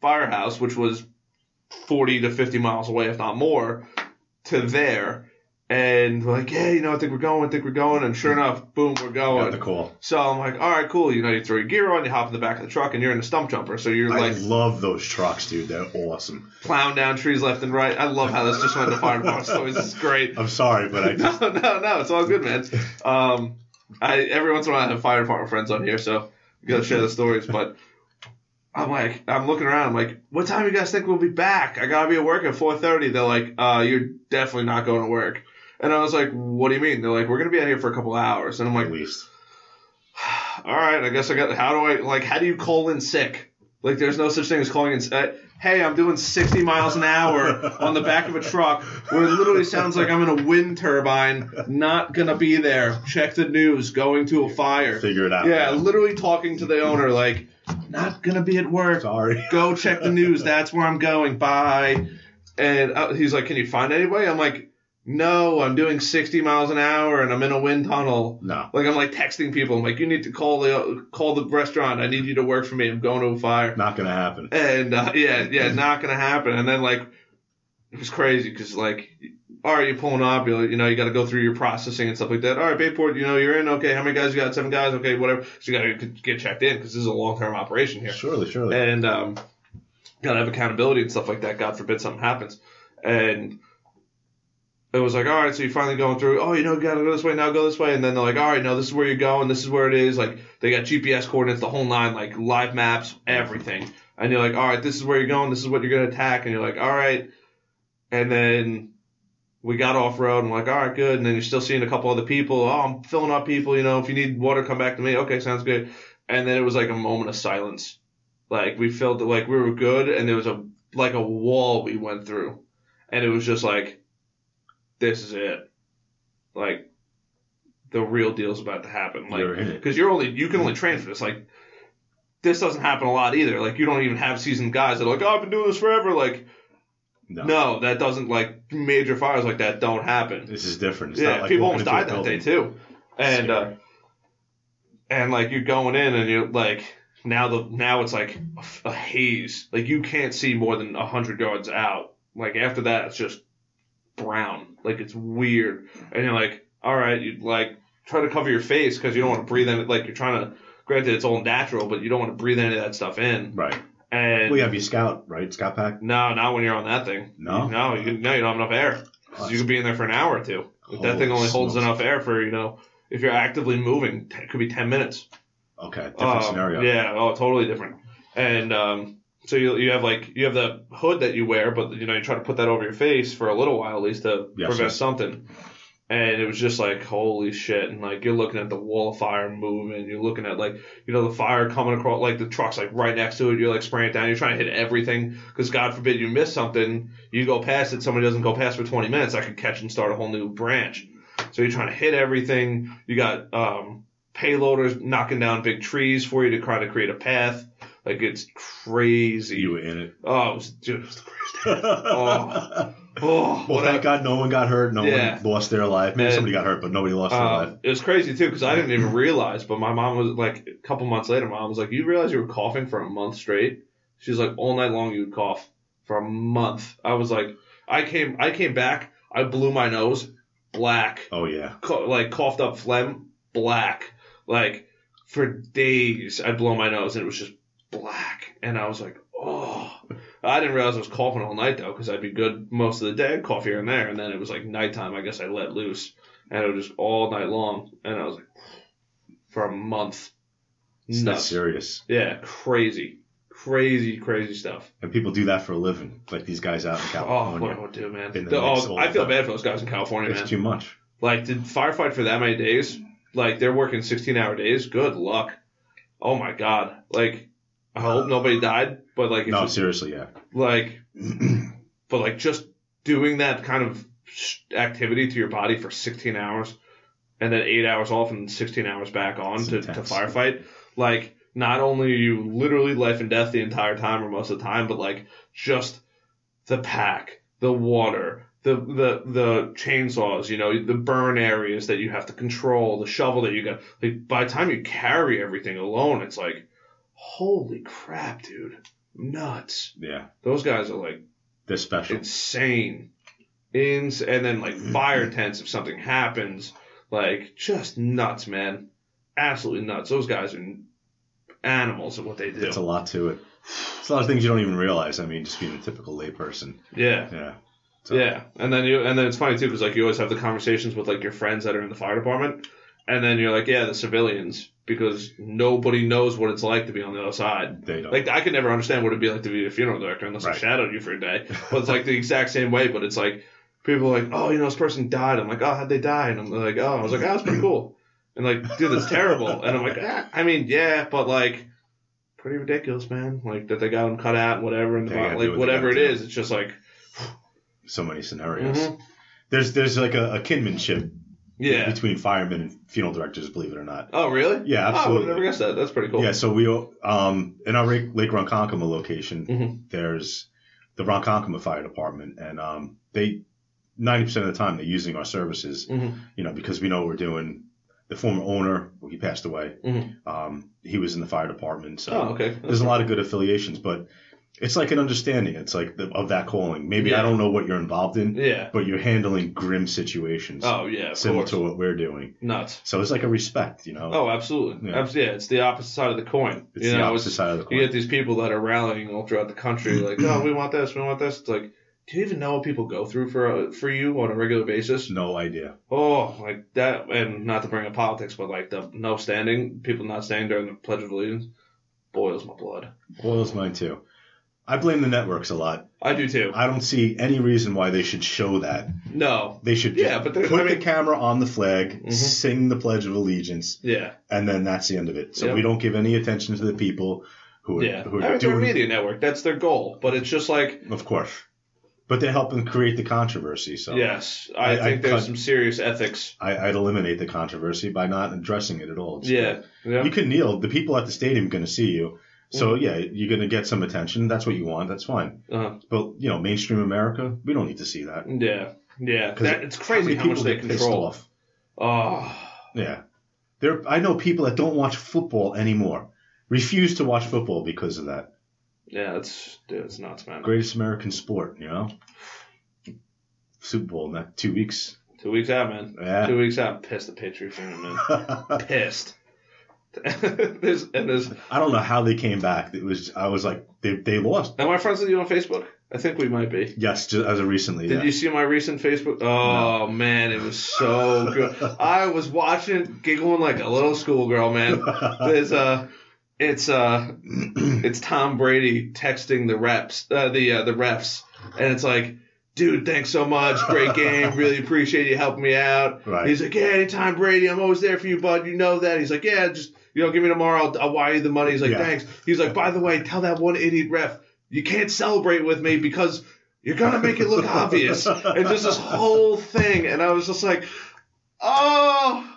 firehouse, which was 40 to 50 miles away, if not more, to there. And we're like, yeah, you know, I think we're going. And sure enough, boom, we're going. Got the call. So I'm like, all right, cool. You know, you throw your gear on, you hop in the back of the truck, and you're in a stump jumper. So you're I love those trucks, dude. They're awesome. Plowing down trees left and right. I love how this just went to fire department stories. This is great. I'm sorry, but I just... No. It's all good, man. Every once in a while, I have fire department friends on here, so you got to share the stories. But I'm looking around. I'm like, what time do you guys think we'll be back? I got to be at work at 4:30. They're like, you're definitely not going to work. And I was like, what do you mean? They're like, we're going to be out here for a couple hours. And I'm like, at least. All right, I guess how do you call in sick? Like, there's no such thing as calling in sick. Hey, I'm doing 60 miles an hour on the back of a truck where it literally sounds like I'm in a wind turbine, not going to be there. Check the news, going to a fire. Figure it out. Yeah, man. Literally talking to the owner like, not going to be at work. Sorry. Go check the news. That's where I'm going. Bye. And he's like, can you find anybody? I'm like, no, I'm doing 60 miles an hour and I'm in a wind tunnel. No. Like, I'm, like, texting people. I'm like, you need to call the restaurant. I need you to work for me. I'm going to a fire. Not going to happen. And, not going to happen. And then, like, it was crazy because, like, all right, you're pulling up. You know, you got to go through your processing and stuff like that. All right, Bayport, you know, you're in. Okay, how many guys you got? 7 guys. Okay, whatever. So you got to get checked in because this is a long-term operation here. Surely. And got to have accountability and stuff like that. God forbid something happens. And... it was like, all right, so you're finally going through, oh, you know, you got to go this way, now go this way. And then they're like, all right, no, this is where you're going. This is where it is. Like, they got GPS coordinates, the whole nine, like live maps, everything. And you're like, all right, this is where you're going. This is what you're going to attack. And you're like, all right. And then we got off road and we're like, all right, good. And then you're still seeing a couple other people. Oh, I'm filling up people. You know, if you need water, come back to me. Okay, sounds good. And then it was like a moment of silence. Like, we felt like we were good. And there was a wall we went through. And it was just like, this is it. Like, the real deal's about to happen. Like, because you can only train for this. Like, this doesn't happen a lot either. Like, you don't even have seasoned guys that are like, oh, I've been doing this forever. Like, no, that doesn't, like, major fires like that don't happen. This is different. It's not like people almost died that day, too. And like, you're going in and you're like, now it's like a haze. Like, you can't see more than 100 yards out. Like, after that, it's just brown, like it's weird, and you're like, all right, you like try to cover your face because you don't want to breathe in. Like, you're trying to, granted, it's all natural, but you don't want to breathe any of that stuff in, right? And we have your scout pack. No, not when you're on that thing. No, you don't have enough air. Because you could be in there for an hour or two. Like, that thing only holds enough air for, you know, if you're actively moving, it could be 10 minutes. Okay, different scenario. Yeah, oh, totally different. And so you have the hood that you wear, but, you know, you try to put that over your face for a little while at least to prevent something. And it was just like, holy shit. And, like, you're looking at the wall of fire moving. You're looking at, like, you know, the fire coming across, like, the truck's, like, right next to it. You're, like, spraying it down. You're trying to hit everything because, God forbid, you miss something. You go past it. Somebody doesn't go past for 20 minutes. I could catch and start a whole new branch. So you're trying to hit everything. You got payloaders knocking down big trees for you to try to create a path. Like, it's crazy. You were in it. Oh, it was the craziest. Well, thank God no one got hurt. No one lost their life. Maybe somebody got hurt, but nobody lost their life. It was crazy, too, because I didn't even realize. But my mom was, like, a couple months later, Mom was like, you realize you were coughing for a month straight? She's like, all night long you would cough for a month. I was like, I came back. I blew my nose. Black. Oh, yeah. Coughed up phlegm. Black. Like, for days I'd blow my nose, and it was just black. And I was like, oh. I didn't realize I was coughing all night, though, because I'd be good most of the day. I'd cough here and there. And then it was like nighttime. I guess I let loose. And it was just all night long. And I was like, for a month. It's not serious. Yeah, crazy. Crazy, crazy stuff. And people do that for a living, like these guys out in California. Oh, what I would do, man. I feel bad for those guys in California, man. It's too much. Like, to firefight for that many days, like, they're working 16-hour days. Good luck. Oh, my God. Like, I hope nobody died, but, like... seriously, yeah. Like, but, like, just doing that kind of activity to your body for 16 hours and then 8 hours off and 16 hours back on to firefight, like... Not only are you literally life and death the entire time or most of the time, but, like, just the pack, the water, the chainsaws, you know, the burn areas that you have to control, the shovel that you got. Like, by the time you carry everything alone, it's like, holy crap, dude. Nuts. Yeah. Those guys are, like... They're special. Insane. And then, like, fire tents if something happens. Like, just nuts, man. Absolutely nuts. Those guys are... animals at what they do. It's a lot to it. It's a lot of things you don't even realize. I mean, just being a typical layperson. Yeah. Yeah. So. Yeah. And then it's funny too, because, like, you always have the conversations with, like, your friends that are in the fire department, and then you're like, yeah, the civilians, because nobody knows what it's like to be on the other side. They don't. Like, I could never understand what it'd be like to be a funeral director unless I shadowed you for a day. But it's like the exact same way. But it's like people are like, oh, you know, this person died. I'm like, oh, how'd they die? And I'm like, oh, I was like, oh, that's pretty cool. And, like, dude, that's terrible. And I'm like, I mean, yeah, but, like, pretty ridiculous, man. Like, that they got them cut out and whatever. And like, whatever it is, it's just, like... So many scenarios. Mm-hmm. There's like, a kinship between firemen and funeral directors, believe it or not. Oh, really? Yeah, absolutely. Oh, I would never guess that. That's pretty cool. Yeah, so we... in our Lake Ronkonkoma location, there's the Ronkonkoma Fire Department, and they... 90% of the time, they're using our services, you know, because we know what we're doing... The former owner, he passed away. Mm-hmm. He was in the fire department. So there's a lot of good affiliations, but it's like an understanding. It's like of that calling. Maybe I don't know what you're involved in, but you're handling grim situations. Oh, yeah, similar to what we're doing. Nuts. So it's like a respect, you know. Oh, absolutely. Yeah, it's the opposite side of the coin. It's the opposite side of the coin. You get these people that are rallying all throughout the country, like, oh, we want this, we want this. It's like, do you even know what people go through for you on a regular basis? No idea. Oh, like that, and not to bring up politics, but like the people not standing during the Pledge of Allegiance, boils my blood. Boils mine too. I blame the networks a lot. I do too. I don't see any reason why they should show that. No. They should put the camera on the flag, sing the Pledge of Allegiance, and then that's the end of it. So we don't give any attention to the people who are doing... They're a media network. That's their goal. But it's just like... Of course. But they're helping create the controversy. So yes, I think there's some serious ethics. I'd eliminate the controversy by not addressing it at all. Yeah. You can kneel. The people at the stadium are going to see you. So, you're going to get some attention. That's what you want. That's fine. Uh-huh. But, you know, mainstream America, we don't need to see that. Yeah. Yeah. It's crazy how much they control. Off. Oh. Yeah. I know people that don't watch football anymore, refuse to watch football because of that. Yeah, it's nuts, man. Greatest American sport, you know? Super Bowl in that 2 weeks. 2 weeks out, man. Yeah. 2 weeks out. Pissed the Patriots in it, man. Pissed. there's I don't know how they came back. It was I was like they lost. Am I friends with you on Facebook? I think we might be. Yes, just as of recently. Did you see my recent Facebook? Oh, no. Man, it was so good. I was watching, giggling like a little schoolgirl, man. There's it's Tom Brady texting the reps, the refs, and it's like, dude, thanks so much. Great game. Really appreciate you helping me out. Right. He's like, yeah, anytime, Brady. I'm always there for you, bud. You know that. He's like, yeah, just give me tomorrow. I'll wire you the money. He's like, thanks. He's like, by the way, tell that one idiot ref you can't celebrate with me because you're going to make it look obvious. And just this whole thing. And I was just like, oh.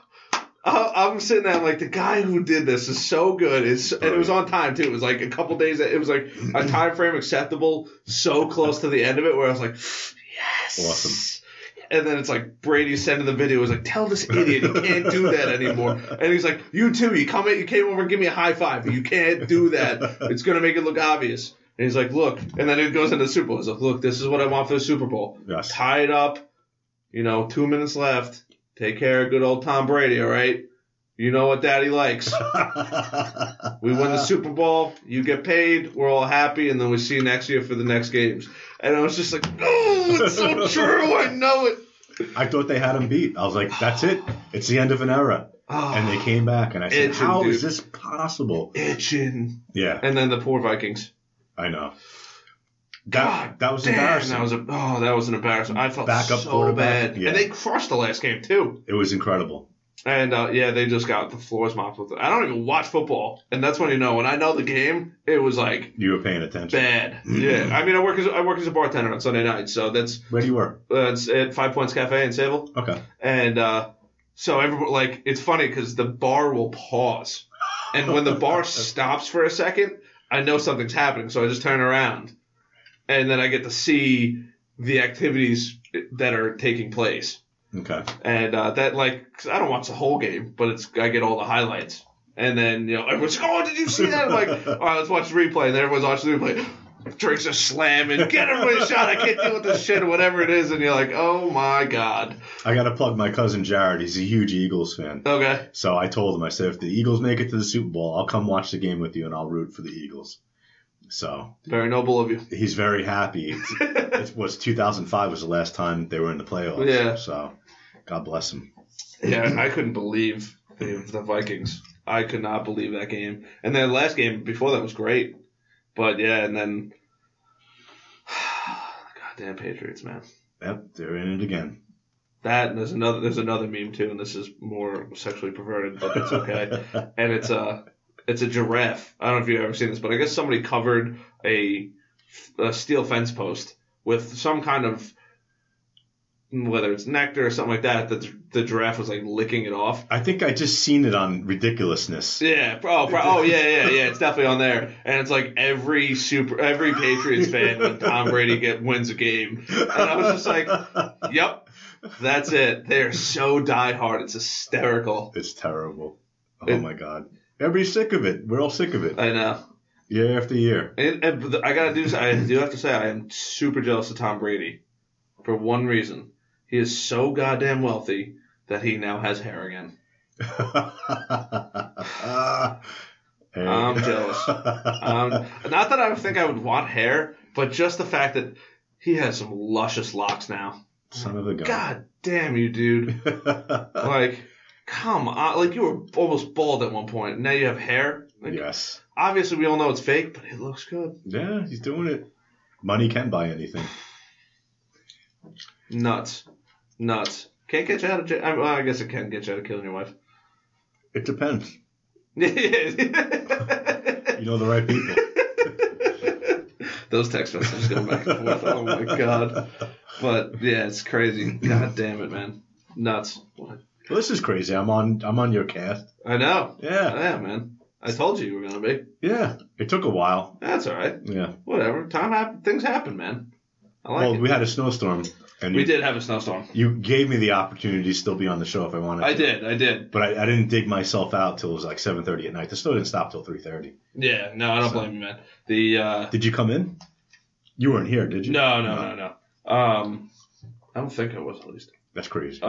I'm sitting there, I'm like, the guy who did this is so good. And it was on time, too. It was like a couple days. It was like a time frame acceptable, so close to the end of it where I was like, yes. Awesome. And then it's like Brady sending the video. It was like, tell this idiot you can't do that anymore. And he's like, you too. You came over and give me a high five. You can't do that. It's going to make it look obvious. And he's like, look. And then it goes into the Super Bowl. He's like, look, this is what I want for the Super Bowl. Yes. Tie it up. 2 minutes left. Take care of good old Tom Brady, all right? You know what daddy likes. We win the Super Bowl. You get paid. We're all happy. And then we see you next year for the next games. And I was just like, oh, it's so true. I know it. I thought they had him beat. I was like, that's it. It's the end of an era. And they came back. And I said, how is this possible? Itching. Yeah. And then the poor Vikings. I know. That was embarrassing. That was an embarrassment. I felt so bad. Yeah. And they crushed the last game, too. It was incredible. And, they just got the floors mopped with it. I don't even watch football. And that's when when I know the game, it was like... You were paying attention. Bad. Yeah. I mean, I work as a bartender on Sunday nights, so that's... Where do you work? It's at 5 Points Cafe in Sable. Okay. And so everybody, it's funny because the bar will pause. And when the bar stops for a second, I know something's happening, so I just turn around. And then I get to see the activities that are taking place. Okay. And cause I don't watch the whole game, but I get all the highlights. And then, everyone's like, oh, did you see that? I'm like, all right, let's watch the replay. And everyone's watching the replay. Drinks are slamming. Get everybody a shot. I can't deal with this shit or whatever it is. And you're like, oh, my God. I got to plug my cousin Jared. He's a huge Eagles fan. Okay. So I told him, I said, if the Eagles make it to the Super Bowl, I'll come watch the game with you and I'll root for the Eagles. So very noble of you. He's very happy. It was 2005 was the last time they were in the playoffs. Yeah. So God bless him. Yeah, I couldn't believe the Vikings. I could not believe that game. And then the last game before that was great. But yeah, and then goddamn Patriots, man. Yep, they're in it again. That and there's another meme too, and this is more sexually perverted, but it's okay. And it's a giraffe. I don't know if you've ever seen this, but I guess somebody covered a steel fence post with some kind of, whether it's nectar or something like that, that the giraffe was like licking it off. I think I just seen it on Ridiculousness. Yeah. Oh yeah. It's definitely on there. And it's like every Patriots fan when Tom Brady wins a game. And I was just like, yep, that's it. They are so diehard. It's hysterical. It's terrible. Oh my God. Everybody's sick of it. We're all sick of it. I know. Year after year. And I do have to say, I am super jealous of Tom Brady for one reason. He is so goddamn wealthy that he now has hair again. Hey. I'm jealous. Not that I think I would want hair, but just the fact that he has some luscious locks now. Son of a gun. God damn you, dude. Come on. You were almost bald at one point. Now you have hair. Yes. Obviously, we all know it's fake, but it looks good. Yeah, he's doing it. Money can buy anything. Nuts. Can't get you out of jail. I guess it can get you out of killing your wife. It depends. You know the right people. Those text messages go back and forth. Oh, my God. But, yeah, it's crazy. God damn it, man. Nuts. What? Well, this is crazy. I'm on your cast. I know. Yeah, man. I told you were gonna be. Yeah. It took a while. That's all right. Yeah. Whatever. Things happen, man. I like it. Well, we had a snowstorm. And we did have a snowstorm. You gave me the opportunity to still be on the show if I wanted. I did. But I didn't dig myself out till it was like 7:30 at night. The snow didn't stop till 3:30. Yeah. No, I don't blame you, man. Did you come in? You weren't here, did you? No. I don't think I was, at least. That's crazy.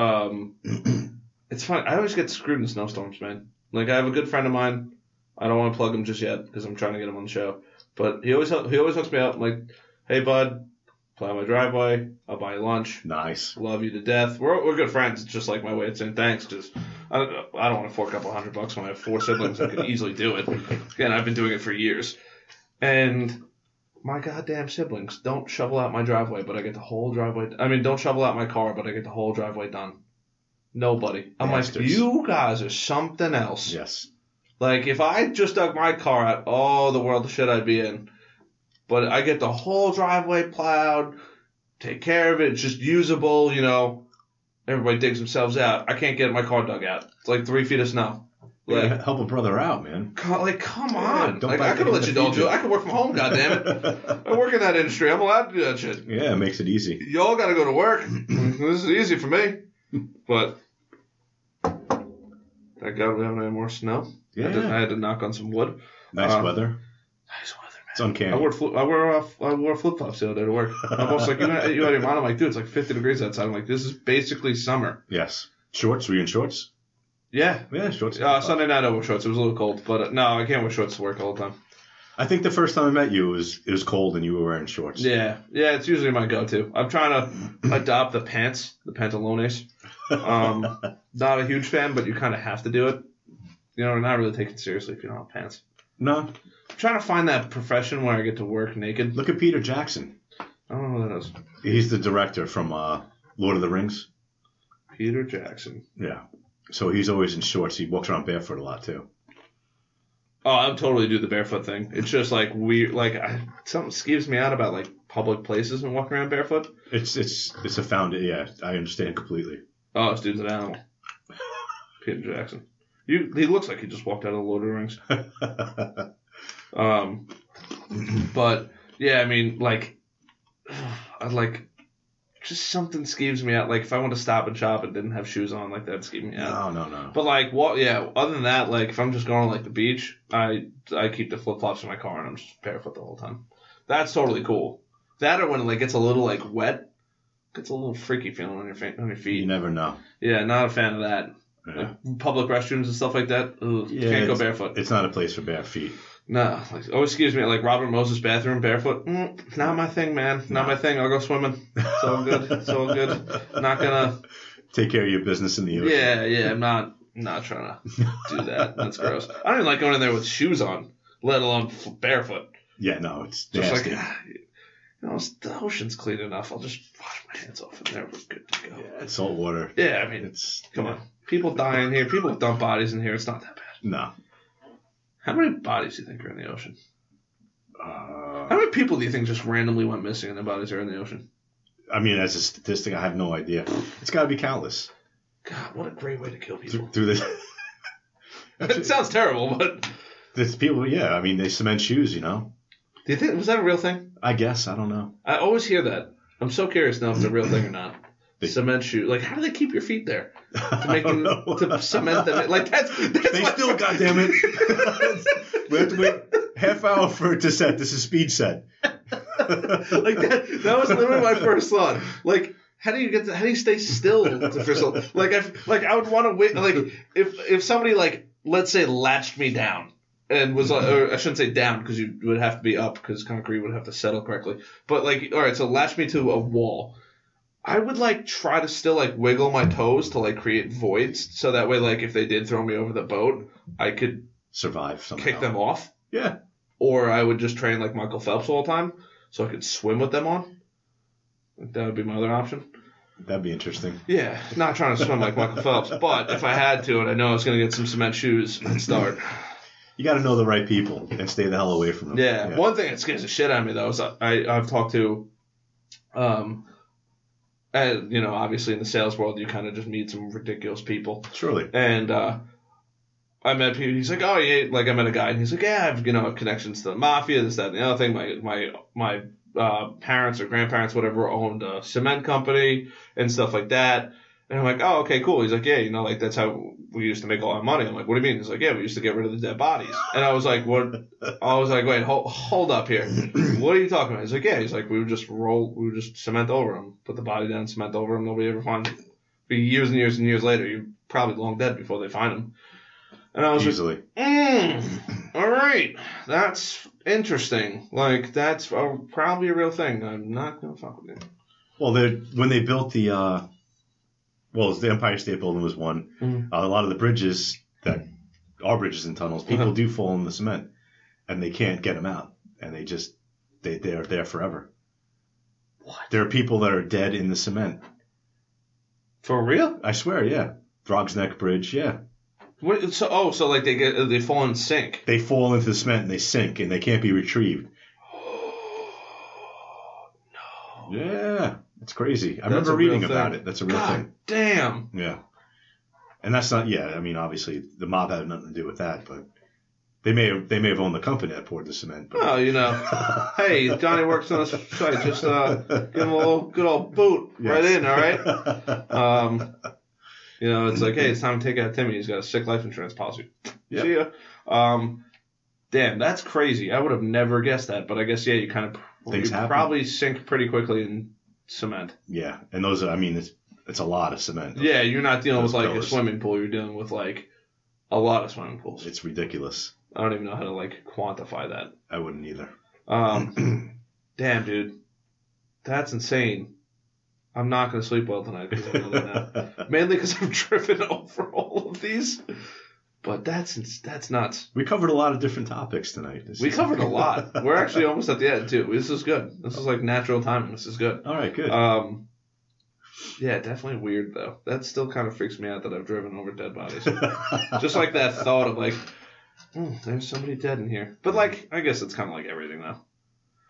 It's fun. I always get screwed in snowstorms, man. Like, I have a good friend of mine. I don't want to plug him just yet because I'm trying to get him on the show. But he always hooks me up. I'm like, hey, bud, plow my driveway. I'll buy you lunch. Nice. Love you to death. We're good friends. It's just like my way of saying thanks. Just I don't want to fork up $100 when I have four siblings. I could easily do it. Again, I've been doing it for years. And my goddamn siblings don't shovel out my driveway, but I get the whole driveway. I mean, don't shovel out my car, but I get the whole driveway done. Nobody. I'm Masters. Like, you guys are something else. Yes. Like, if I just dug my car out, all the world of shit I'd be in. But I get the whole driveway plowed, take care of it, it's just usable, you know. Everybody digs themselves out. I can't get my car dug out. It's like 3 feet of snow. Like, yeah, help a brother out, man. Like, come on. Yeah, like, I could let you don't do it. I could work from home, goddammit. I work in that industry. I'm allowed to do that shit. Yeah, it makes it easy. Y'all got to go to work. This is easy for me. But thank God we haven't had more snow. Yeah. I had to knock on some wood. Nice weather. Nice weather, man. It's uncanny. I wore flip-flops the other day to work. I'm almost like, you had your mind. I'm like, dude, it's like 50 degrees outside. I'm like, this is basically summer. Yes. Shorts? Were you in shorts? Yeah, shorts. Sunday night I wore shorts. It was a little cold. But no, I can't wear shorts to work all the time. I think the first time I met you, it was cold and you were wearing shorts. Yeah, it's usually my go-to. I'm trying to adopt the pants, the pantalones. Not a huge fan, but you kind of have to do it. You know, not really take it seriously if you don't have pants. No. I'm trying to find that profession where I get to work naked. Look at Peter Jackson. I don't know who that is. He's the director from Lord of the Rings. Peter Jackson. Yeah. So he's always in shorts. He walks around barefoot a lot, too. Oh, I'll totally do the barefoot thing. It's just like weird. Like something skeeves me out about like public places and walking around barefoot. It's a founder. Yeah, I understand completely. Oh, this dude's an animal. Peter Jackson. He looks like he just walked out of the Lord of the Rings. But yeah, I mean, like, I'd like. Just something skeeves me out. Like, if I want to stop and shop and didn't have shoes on, like, that'd skeeve me out. No. But, like, other than that, like, if I'm just going to, like, the beach, I keep the flip-flops in my car and I'm just barefoot the whole time. That's totally cool. That or when it, like, gets a little, like, wet, gets a little freaky feeling on your feet. You never know. Yeah, not a fan of that. Yeah. Like, public restrooms and stuff like that, ugh, yeah, can't go barefoot. It's not a place for bare feet. No, like, oh, excuse me, like Robert Moses' bathroom, barefoot. Not my thing, man. Not my thing. I'll go swimming. It's all good. Not gonna take care of your business in the ocean. Yeah. I'm not trying to do that. That's gross. I don't even like going in there with shoes on, let alone barefoot. Yeah, no, it's just nasty. Like, you know, the ocean's clean enough. I'll just wash my hands off in there. We're good to go. Yeah, it's salt water. Yeah, I mean, it's come on. People die in here. People dump bodies in here. It's not that bad. No. How many bodies do you think are in the ocean? How many people do you think just randomly went missing and their bodies are in the ocean? I mean, as a statistic, I have no idea. It's got to be countless. God, what a great way to kill people. Through this. It sounds terrible, but. There's people, yeah. I mean, they cement shoes, you know. Do you think, was that a real thing? I guess. I don't know. I always hear that. I'm so curious now if it's a real thing or not. Cement shoe. Like, how do they keep your feet there? To make them, to cement them. Like, that's they like, still, goddammit. We have to wait half hour for it to set. This is speed set. Like, that was literally my first thought. Like, how do you stay still? Like, I would want to wait. Like, if somebody, like, let's say latched me down. And was like, or I shouldn't say down because you would have to be up because concrete would have to settle correctly. But, like, all right, so latch me to a wall. I would, like, try to still, like, wiggle my toes to, like, create voids. So that way, like, if they did throw me over the boat, I could survive somehow. Kick them off. Yeah. Or I would just train, like, Michael Phelps all the time so I could swim with them on. That would be my other option. That'd be interesting. Yeah. Not trying to swim like Michael Phelps. But if I had to and I know I was going to get some cement shoes, I'd start. You got to know the right people and stay the hell away from them. Yeah. One thing that scares the shit out of me, though, is I've talked to – and, you know, obviously in the sales world, you kind of just meet some ridiculous people. Surely. And I met people. He's like, oh, yeah. Like, I met a guy, and he's like, yeah, I have, you know, connections to the mafia, this, that, and the other thing. My parents or grandparents, whatever, owned a cement company and stuff like that. And I'm like, oh, okay, cool. He's like, yeah, you know, like, that's how we used to make all our money. I'm like, what do you mean? He's like, yeah, we used to get rid of the dead bodies. And I was like, what? I was like, wait, hold up here. What are you talking about? He's like, yeah. He's like, we would just cement over them, put the body down, cement over them. Nobody ever finds it. Years and years and years later, you're probably long dead before they find them. And I was easily like, all right, that's interesting. Like, that's probably a real thing. I'm not going to fuck with it. Well, when they built the, well, it was the Empire State Building was one. Mm-hmm. A lot of the bridges, that are bridges and tunnels, people do fall in the cement, and they can't get them out. And they just, they are there forever. What? There are people that are dead in the cement. For real? I swear, yeah. Frog's Neck Bridge, yeah. What, so, oh, so like they fall and sink. They fall into the cement and they sink and they can't be retrieved. Oh, no. Yeah, it's crazy. I remember reading about it. That's a real thing. God damn. Yeah. And that's not, yeah, I mean, obviously the mob had nothing to do with that, but they may have owned the company that poured the cement. But... Well, you know, hey, Johnny works on a site. Just give him a little good old boot right in, all right? You know, it's like, hey, it's time to take out Timmy. He's got a sick life insurance policy. Yep. See ya. Damn, that's crazy. I would have never guessed that. But I guess, yeah, you kind of probably sink pretty quickly in cement. Yeah. And those, I mean, it's a lot of cement. Yeah, you're not dealing with, like, pillars. A swimming pool. You're dealing with, like, a lot of swimming pools. It's ridiculous. I don't even know how to, like, quantify that. I wouldn't either. Damn, dude. That's insane. I'm not going to sleep well tonight because I'm doing that. Mainly because I've driven over all of these. But that's nuts. We covered a lot of different topics tonight. We covered a lot. We're actually almost at the end, too. This is good. This is like natural timing. This is good. All right, good. Yeah, definitely weird, though. That still kind of freaks me out that I've driven over dead bodies. Just like that thought of like, there's somebody dead in here. But like, I guess it's kind of like everything, though.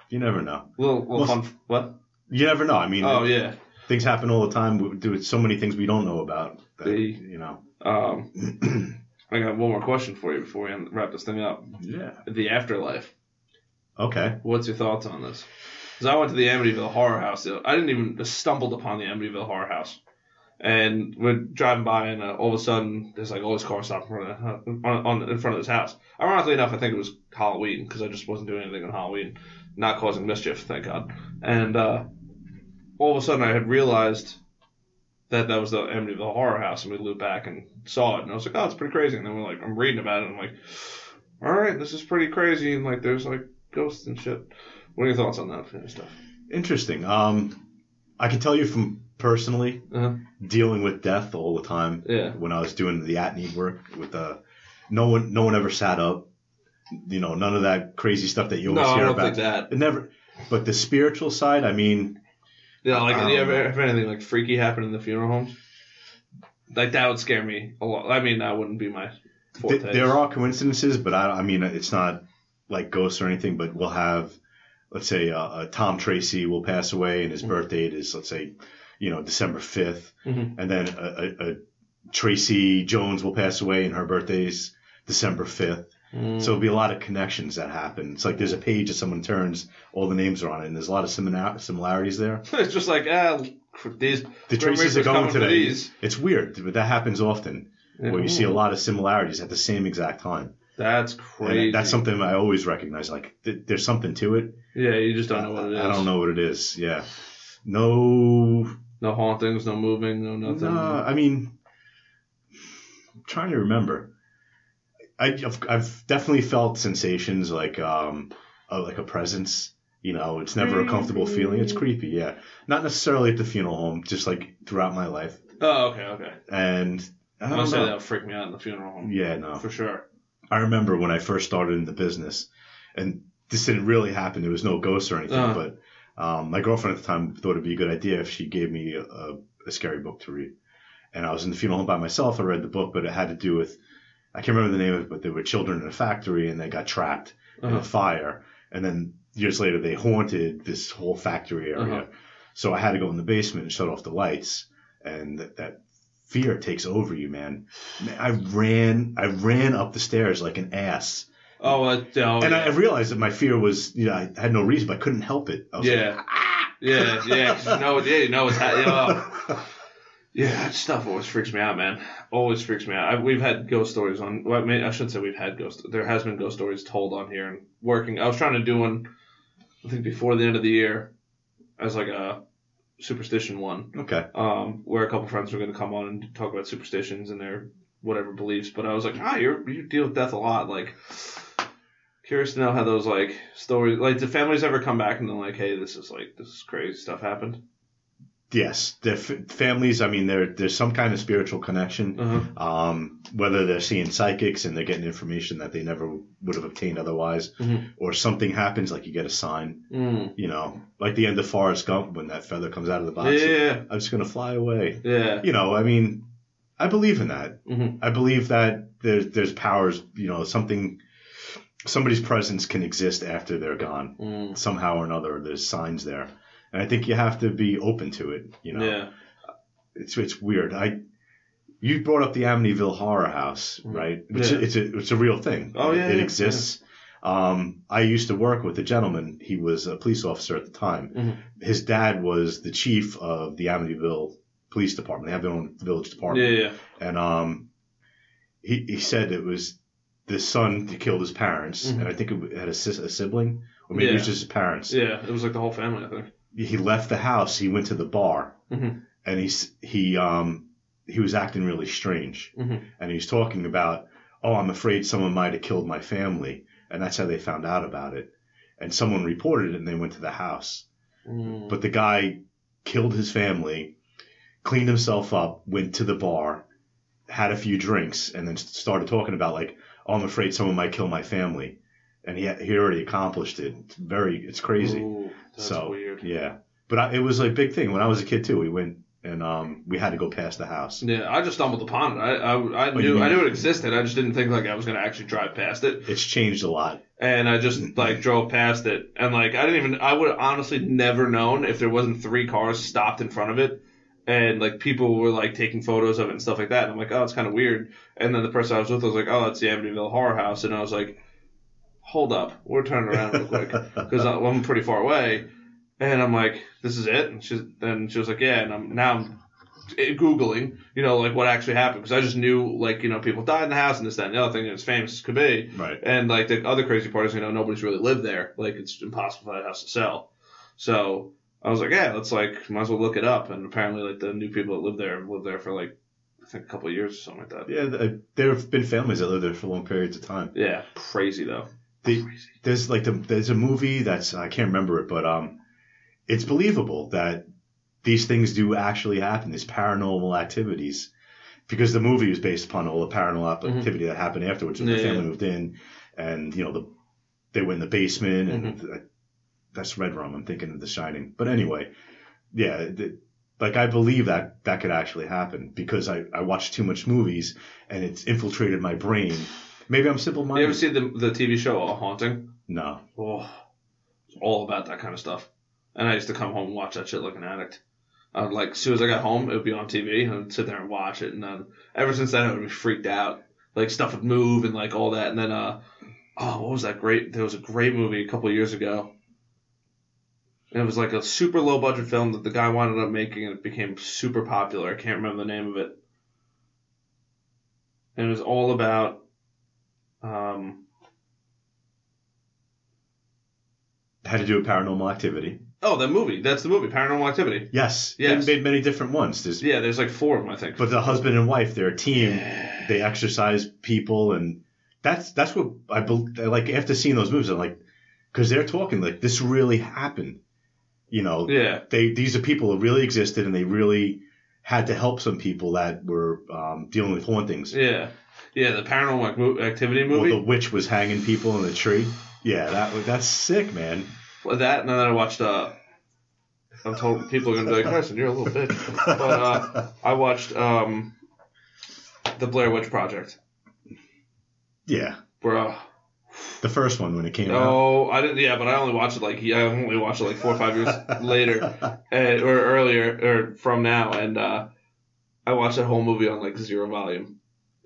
You never know. Little fun. What? You never know. I mean. Oh, yeah. Things happen all the time. We do so many things we don't know about. That, you know. I got one more question for you before we wrap this thing up. Yeah. The afterlife. Okay. What's your thoughts on this? Because I went to the Amityville Horror House. I didn't even I stumbled upon the Amityville Horror House, and we're driving by, and all of a sudden there's like all this car stopped in front of this house. Ironically enough, I think it was Halloween because I just wasn't doing anything on Halloween, not causing mischief, thank God, and. All of a sudden, I had realized that was the Amityville Horror House, and we looped back and saw it. And I was like, oh, it's pretty crazy. And then we're like, I'm reading about it, and I'm like, all right, this is pretty crazy. And like, there's like ghosts and shit. What are your thoughts on that kind of stuff? Interesting. I can tell you from personally dealing with death all the time. Yeah. When I was doing the at need work with no one ever sat up. You know, none of that crazy stuff that you always hear about. No, I don't think that. It never. But the spiritual side, I mean. Yeah, like, do you ever have anything, like, freaky happen in the funeral homes? Like, that would scare me a lot. I mean, that wouldn't be my forte. There are coincidences, but, I mean, it's not, like, ghosts or anything, but we'll have, let's say, Tom Tracy will pass away, and his birth date is, let's say, you know, December 5th. Mm-hmm. And then a Tracy Jones will pass away, and her birthday is December 5th. So it'll be a lot of connections that happen. It's like there's a page that someone turns, all the names are on it, and there's a lot of similarities there. It's just like, these the traces are going to these. It's weird, but that happens often, where you see a lot of similarities at the same exact time. That's crazy. And that's something I always recognize. Like, there's something to it. Yeah, you just don't know what it is. I don't know what it is, yeah. No hauntings, no moving, no nothing. No, I mean, I'm trying to remember. I've definitely felt sensations like a presence. You know, it's never a comfortable feeling. It's creepy, yeah. Not necessarily at the funeral home, just like throughout my life. Oh, okay. And I don't know. That would freak me out in the funeral home. Yeah, no, for sure. I remember when I first started in the business, and this didn't really happen. There was no ghosts or anything, but my girlfriend at the time thought it'd be a good idea if she gave me a scary book to read. And I was in the funeral home by myself. I read the book, but it had to do with. I can't remember the name of it, but there were children in a factory, and they got trapped in a fire. And then years later, they haunted this whole factory area. So I had to go in the basement and shut off the lights. And that fear takes over you, man. I ran up the stairs like an ass. I realized that my fear was, you know, I had no reason, but I couldn't help it. I was like, ah! Yeah. You know it's happening. Yeah, that stuff always freaks me out, man. Always freaks me out. We've had ghost stories on. Well, I shouldn't say we've had ghost. There has been ghost stories told on here. And I was trying to do one. I think before the end of the year, as like a superstition one. Okay. Where a couple friends were going to come on and talk about superstitions and their whatever beliefs, but I was like, you deal with death a lot. Like, curious to know how those, like, stories, like, do families ever come back and they're like, hey, this is crazy stuff happened? Yes, the families, I mean, there's some kind of spiritual connection, whether they're seeing psychics and they're getting information that they never would have obtained otherwise, or something happens, like you get a sign, you know, like the end of Forrest Gump when that feather comes out of the box. Yeah. I'm just going to fly away. Yeah. You know, I mean, I believe in that. I believe that there's powers, you know, somebody's presence can exist after they're gone somehow or another. There's signs there. And I think you have to be open to it, you know. Yeah. It's weird. You brought up the Amityville Horror House, right? Which it's a real thing. Oh yeah. It exists. Yeah. I used to work with a gentleman. He was a police officer at the time. His dad was the chief of the Amityville Police Department. They have their own village department. Yeah. And he said it was the son that killed his parents, and I think it had a sibling, or maybe it was just his parents. Yeah, it was like the whole family, I think. He left the house. He went to the bar, and he was acting really strange. And he was talking about, I'm afraid someone might have killed my family, and that's how they found out about it. And someone reported it, and they went to the house. But the guy killed his family, cleaned himself up, went to the bar, had a few drinks, and then started talking about like, I'm afraid someone might kill my family, and he already accomplished it. It's crazy. Ooh. That's weird. Yeah. But it was a big thing. When I was a kid, too, we went and we had to go past the house. Yeah, I just stumbled upon it. I knew it existed. I just didn't think, like, I was going to actually drive past it. It's changed a lot. And I just, like, drove past it. And, like, I would have honestly never known if there wasn't three cars stopped in front of it. And, like, people were, like, taking photos of it and stuff like that. And I'm like, it's kind of weird. And then the person I was with was like, it's the Amityville Horror House. And I was like, hold up, we're turning around real quick because I'm pretty far away, and I'm like, this is it. And she was like, yeah. And I'm now googling, you know, like what actually happened, because I just knew, like, you know, people died in the house and this, that, and the other thing, and it's famous as could be, right? And like the other crazy part is, you know, nobody's really lived there, like it's impossible for that house to sell. So I was like, yeah, let's like might as well look it up. And apparently, like the new people that live there for like, I think, a couple of years or something like that. Yeah, there have been families that lived there for long periods of time. Yeah, crazy though. There's a movie that's, I can't remember it, but it's believable that these things do actually happen, these paranormal activities, because the movie was based upon all the paranormal activity that happened afterwards when the family moved in, and you know they went in the basement, and that's Red Rum. I'm thinking of The Shining, but anyway, yeah. Like, I believe that could actually happen because I watched too much movies and it's infiltrated my brain. Maybe I'm simple-minded. You ever see the TV show A Haunting? No. Oh, it's all about that kind of stuff. And I used to come home and watch that shit like an addict. I would, like, as soon as I got home, it would be on TV, and I would sit there and watch it. And then ever since then, I would be freaked out. Like, stuff would move and, like, all that. And then, what was that great? There was a great movie a couple years ago. And it was, like, a super low-budget film that the guy wound up making, and it became super popular. I can't remember the name of it. And it was all about... How to do a Paranormal Activity. Oh, that movie. That's the movie, Paranormal Activity. Yes. They made many different ones. There's like four of them, I think. But the husband and wife, they're a team. Yeah. They exercise people, and that's what I like. After seeing those movies, I'm like, because they're talking like this really happened. You know. Yeah. These are people who really existed, and they really had to help some people that were dealing with hauntings. Yeah. Yeah, the Paranormal Activity movie. Well, the witch was hanging people in the tree. Yeah, that's sick, man. Well, that, and then I watched, I'm told people are going to be like, Carson, you're a little bitch. But I watched The Blair Witch Project. Yeah. Bro. The first one when it came out. Oh, I didn't. Yeah, but I only watched it like 4 or 5 years later, or earlier, or from now, and I watched that whole movie on like zero volume.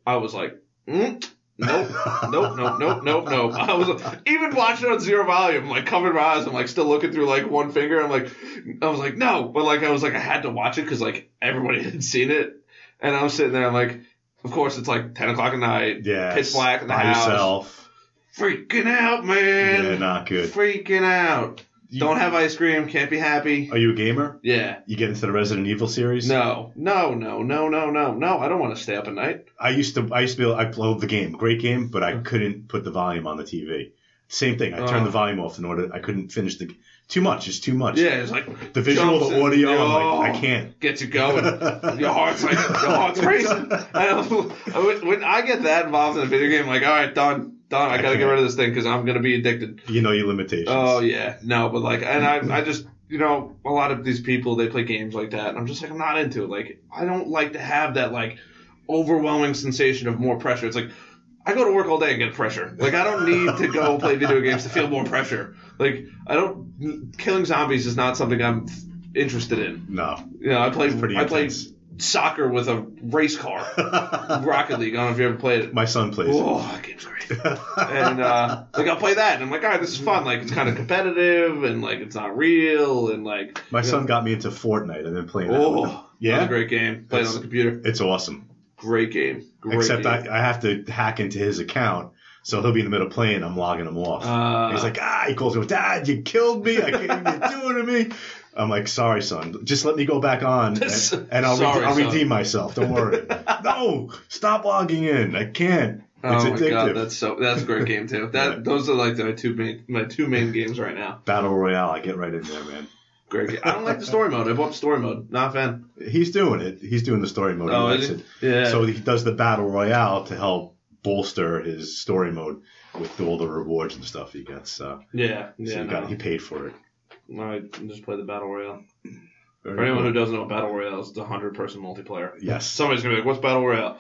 I was like, nope. I was like, even watching it on zero volume, like covered my eyes. I'm like still looking through like one finger. I was like, no, but like I was like, I had to watch it because like everybody had seen it, and I was sitting there. I'm like, of course it's like 10 o'clock at night. Yeah, pitch black in the house. Yourself. Freaking out, man. Yeah, not good. Freaking out. Don't have ice cream. Can't be happy. Are you a gamer? Yeah. You get into the Resident Evil series? No. I don't want to stay up at night. I used to be. I loved the game. Great game, but I couldn't put the volume on the TV. Same thing. I turned the volume off in order. I couldn't finish the. Too much. It's too much. Yeah, it's like the visual, the audio. I'm like, I can't get you going. your heart's racing. When I get that involved in a video game, I'm like, all right, done. I gotta get rid of this thing because I'm gonna be addicted. You know your limitations. Oh yeah, no, but like, and I just, you know, a lot of these people, they play games like that, and I'm just like, I'm not into it. Like, I don't like to have that like overwhelming sensation of more pressure. It's like I go to work all day and get pressure. Like, I don't need to go play video games to feel more pressure. Like, I don't. Killing zombies is not something I'm interested in. No. You know, I play soccer with a race car. Rocket League. I don't know if you ever played it. My son plays. Oh, that game's great. And I'll play that, and I'm like, all right, this is fun. Like, it's kind of competitive, and like, it's not real, and like. My son got me into Fortnite. I've been playing that. Oh, yeah, that's a great game. Played on the computer. It's awesome. Great game. Except I have to hack into his account. So he'll be in the middle of playing. I'm logging him off. He's like, he calls me, Dad, you killed me. I can't even do it to me. I'm like, sorry, son. Just let me go back on, and I'll redeem myself. Don't worry. No, stop logging in. I can't. It's addictive. My God, that's a great game too. That right. Those are like my two main games right now. Battle Royale. I get right in there, man. Great game. I don't like the story mode. I bought story mode. Not a fan. He's doing it. He's doing the story mode. Oh, he likes it. Yeah. So he does the Battle Royale to help bolster his story mode with all the rewards and stuff he gets. He paid for it. All right, just play the Battle Royale. For anyone who doesn't know what Battle Royale is, it's a 100-person multiplayer. Yes. Somebody's going to be like, what's Battle Royale?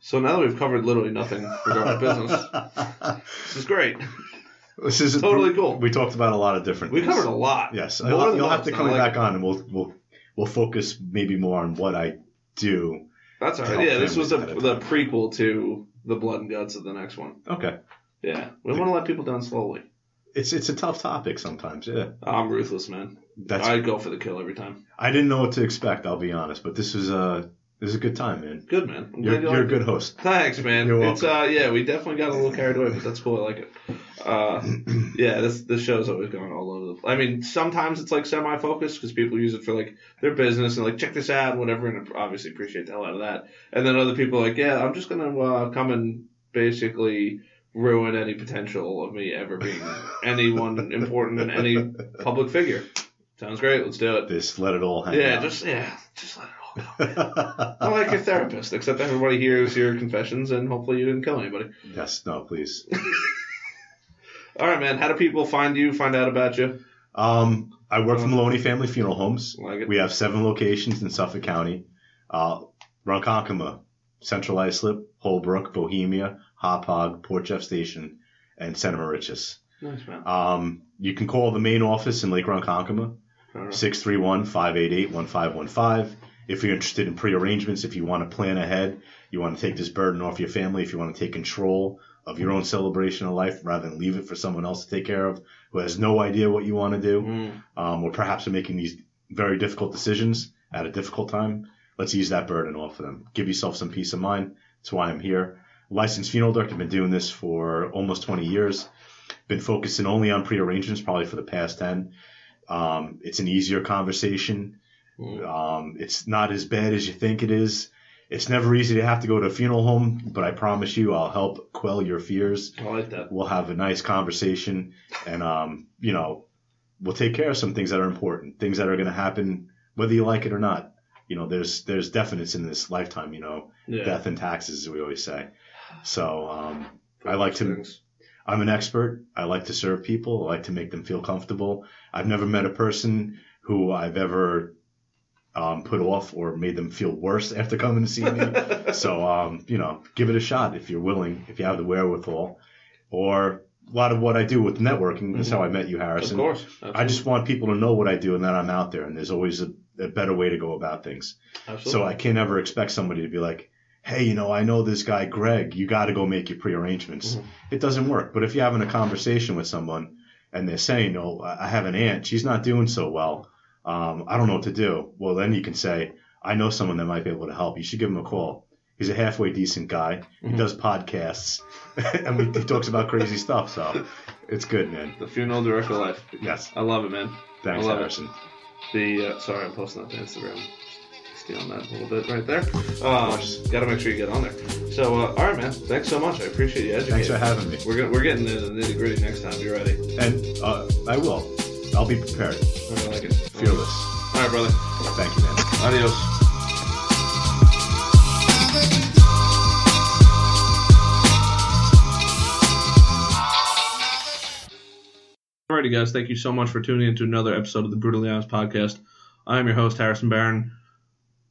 So now that we've covered literally nothing regarding business, this is great. This is totally cool. We talked about a lot of different things. We covered a lot. Yes. You'll have to come back on, and we'll focus maybe more on what I do. That's all right. Yeah, this was the prequel to the blood and guts of the next one. Okay. Yeah. We want to let people down slowly. It's a tough topic sometimes, yeah. I'm ruthless, man. I'd go for the kill every time. I didn't know what to expect, I'll be honest, but this is a good time, man. Good, man. You're a good host. Thanks, man. You're welcome. It's, we definitely got a little carried away, but that's cool. I like it. This show's always going all over the place. I mean, sometimes it's like semi-focused because people use it for like their business and like check this out and whatever, and obviously appreciate the hell out of that. And then other people are like, yeah, I'm just gonna come and basically ruin any potential of me ever being anyone important in any public figure. Sounds great. Let's do it. Just let it all hang out. Just let it all go. I'm like your therapist, except everybody hears your confessions, and hopefully you didn't kill anybody. Yes. No, please. All right, man. How do people find you, find out about you? I work for Maloney Family Funeral Homes. Like it. We have 7 locations in Suffolk County. Ronkonkoma, Central Islip, Holbrook, Bohemia, Hop Hog, Port Jeff Station, and Santa Mauritius. Nice, man. You can call the main office in Lake Ronkonkoma, 631-588-1515. If you're interested in pre-arrangements, if you want to plan ahead, you want to take this burden off your family, if you want to take control of your own celebration of life rather than leave it for someone else to take care of who has no idea what you want to do, or perhaps are making these very difficult decisions at a difficult time, let's ease that burden off of them. Give yourself some peace of mind. That's why I'm here. Licensed funeral director. I've been doing this for almost 20 years. Been focusing only on pre-arrangements probably for the past 10. It's an easier conversation. It's not as bad as you think it is. It's never easy to have to go to a funeral home, but I promise you I'll help quell your fears. I like that. We'll have a nice conversation, and we'll take care of some things that are important, things that are going to happen whether you like it or not. You know, there's definites in this lifetime, death and taxes, as we always say. So I'm an expert. I like to serve people. I like to make them feel comfortable. I've never met a person who I've ever put off or made them feel worse after coming to see me. So, give it a shot if you're willing, if you have the wherewithal. Or a lot of what I do with networking is how I met you, Harrison. Of course. Absolutely. I just want people to know what I do and that I'm out there, and there's always a better way to go about things. Absolutely. So I can't ever expect somebody to be like, hey, I know this guy, Greg, you got to go make your pre-arrangements. It doesn't work. But if you're having a conversation with someone and they're saying, no, I have an aunt, she's not doing so well. I don't know what to do. Well, then you can say, I know someone that might be able to help. You should give him a call. He's a halfway decent guy. He does podcasts and he talks about crazy stuff. So It's good, man. The funeral director life. Yes. I love it, man. Thanks, Harrison. Sorry, I'm posting that to Instagram. Stealing that a little bit right there. Gotta make sure you get on there. So, alright, man. Thanks so much. I appreciate you educating. Thanks for having me. We're getting into the nitty-gritty next time. You ready? And I will. I'll be prepared. I like it. Fearless. Alright, brother. Thank you, man. Adios. Alrighty, guys, thank you so much for tuning in to another episode of the Brutally Honest Podcast. I am your host, Harrison Barron.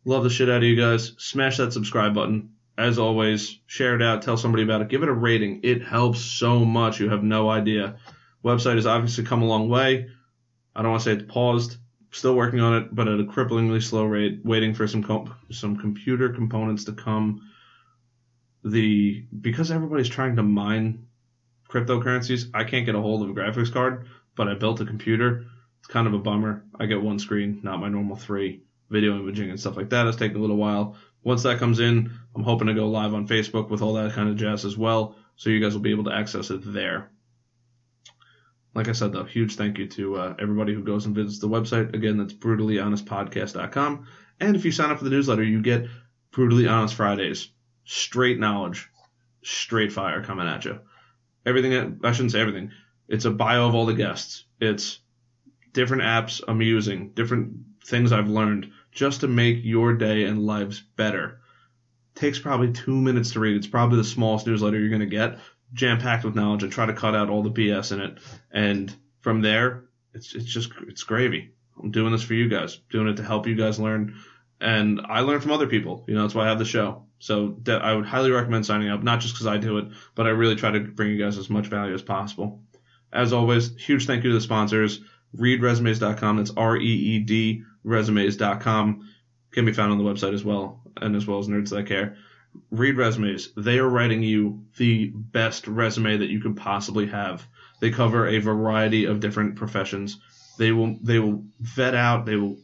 Love the shit out of you guys. Smash that subscribe button. As always, share it out. Tell somebody about it. Give it a rating. It helps so much. You have no idea. Website has obviously come a long way. I don't want to say it's paused. Still working on it, but at a cripplingly slow rate. Waiting for some computer components to come. Because everybody's trying to mine cryptocurrencies, I can't get a hold of a graphics card, but I built a computer. It's kind of a bummer. I get one screen, not my normal three. Video imaging and stuff like that is taking a little while. Once that comes in, I'm hoping to go live on Facebook with all that kind of jazz as well, so you guys will be able to access it there. Like I said, though, huge thank you to everybody who goes and visits the website. Again, that's brutallyhonestpodcast.com. And if you sign up for the newsletter, you get Brutally Honest Fridays. Straight knowledge, straight fire coming at you. Everything, I shouldn't say everything. It's a bio of all the guests. It's different apps I'm using, different things I've learned, just to make your day and lives better. Takes probably 2 minutes to read. It's probably the smallest newsletter you're going to get, jam-packed with knowledge. I try to cut out all the BS in it. And from there, it's gravy. I'm doing this for you guys, doing it to help you guys learn. And I learn from other people. You know, that's why I have the show. So I would highly recommend signing up, not just because I do it, but I really try to bring you guys as much value as possible. As always, huge thank you to the sponsors. ReedResumes.com, that's R-E-E-D, resumes.com, can be found on the website as well, and as well as Nerds That Care. Reed Resumes, they are writing you the best resume that you could possibly have. They cover a variety of different professions. They will vet out, they will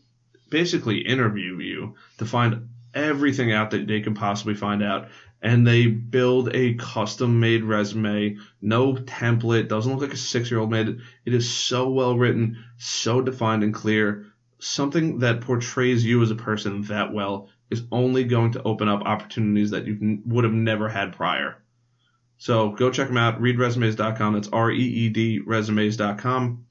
basically interview you to find everything out that they can possibly find out, and they build a custom-made resume, no template, doesn't look like a six-year-old made it. It is so well-written, so defined and clear. Something that portrays you as a person that well is only going to open up opportunities that you would have never had prior. So go check them out, reedresumes.com. That's R-E-E-D, resumes.com.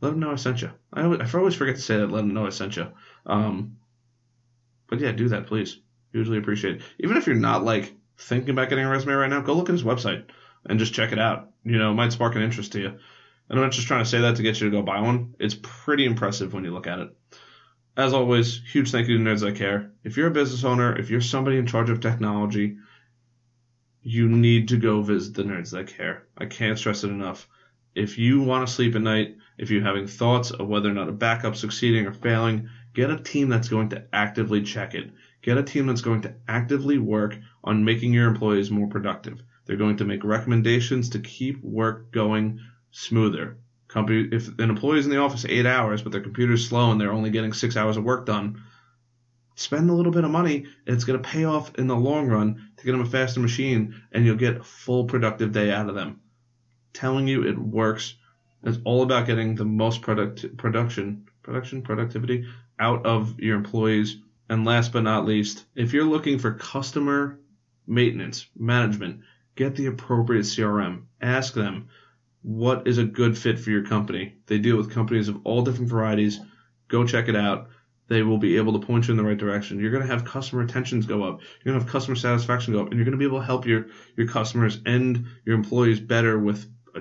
Let them know I sent you. I always forget to say that, let them know I sent you. But yeah, do that, please. Usually appreciate it. Even if you're not, thinking about getting a resume right now, go look at his website and just check it out. You know, it might spark an interest to you. And I'm not just trying to say that to get you to go buy one. It's pretty impressive when you look at it. As always, huge thank you to Nerds That Care. If you're a business owner, if you're somebody in charge of technology, you need to go visit the Nerds That Care. I can't stress it enough. If you want to sleep at night, if you're having thoughts of whether or not a backup succeeding or failing, get a team that's going to actively check it. Get a team that's going to actively work on making your employees more productive. They're going to make recommendations to keep work going smoother. If an employee's in the office 8 hours, but their computer's slow and they're only getting 6 hours of work done, spend a little bit of money, and it's going to pay off in the long run to get them a faster machine, and you'll get a full productive day out of them. Telling you, it works. It's all about getting the most productivity out of your employees. And last but not least, if you're looking for customer maintenance, management, get the appropriate CRM. Ask them what is a good fit for your company. They deal with companies of all different varieties. Go check it out. They will be able to point you in the right direction. You're going to have customer retentions go up. You're going to have customer satisfaction go up. And you're going to be able to help your customers and your employees better with a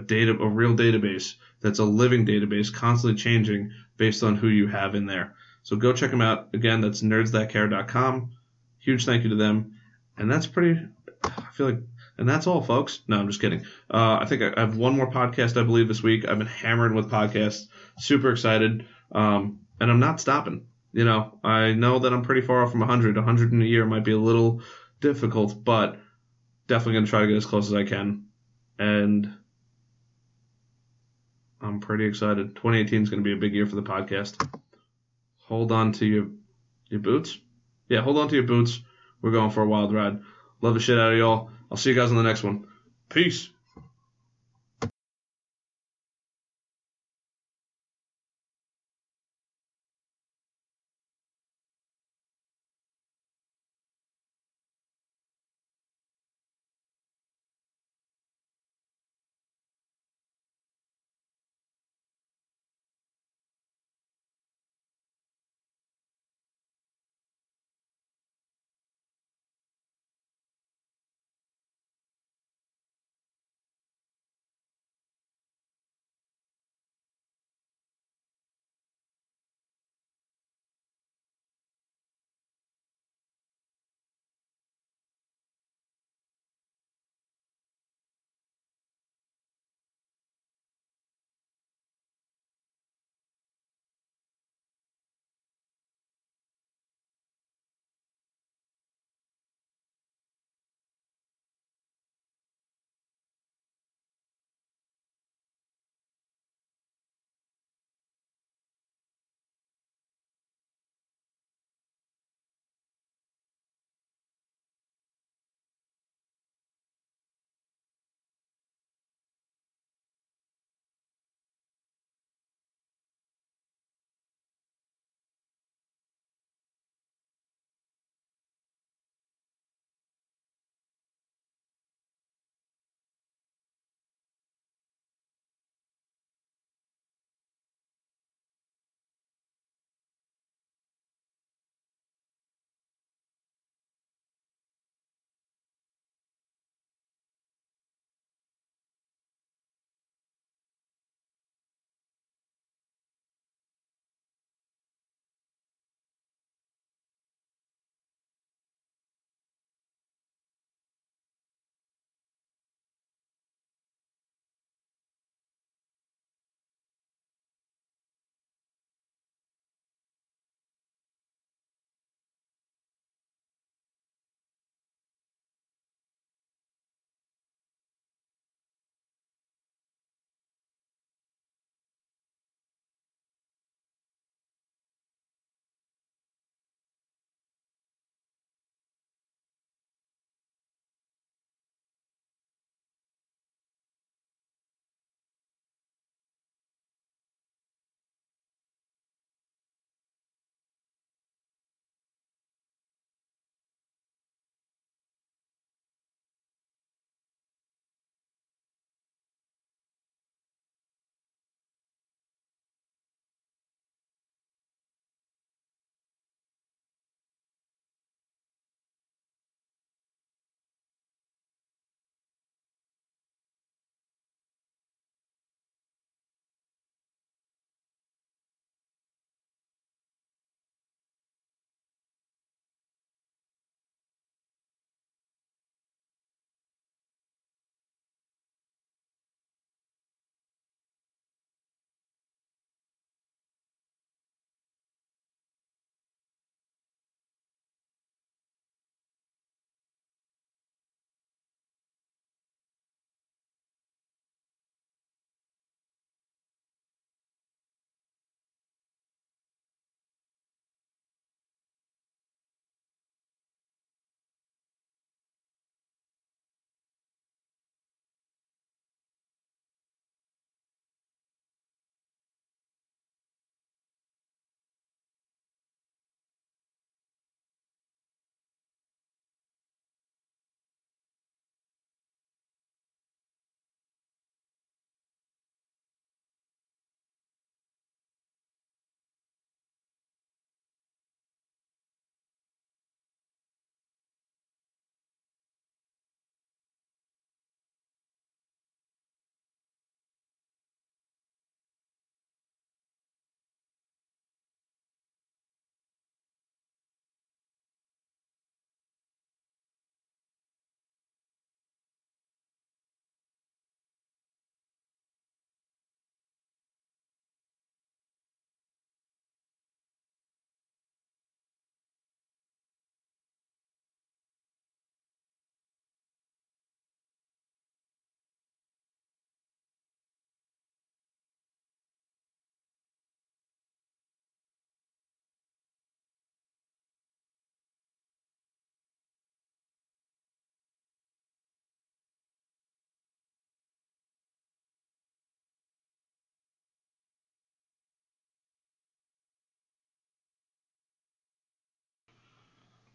real database that's a living database, constantly changing based on who you have in there. So go check them out. Again, that's nerdsthatcare.com. Huge thank you to them. And that's and that's all, folks. No, I'm just kidding. I think I have one more podcast, I believe, this week. I've been hammering with podcasts. Super excited. And I'm not stopping. You know, I know that I'm pretty far off from 100. 100 in a year might be a little difficult, but definitely going to try to get as close as I can. And I'm pretty excited. 2018 is going to be a big year for the podcast. Hold on to your boots. Yeah, hold on to your boots. We're going for a wild ride. Love the shit out of y'all. I'll see you guys on the next one. Peace.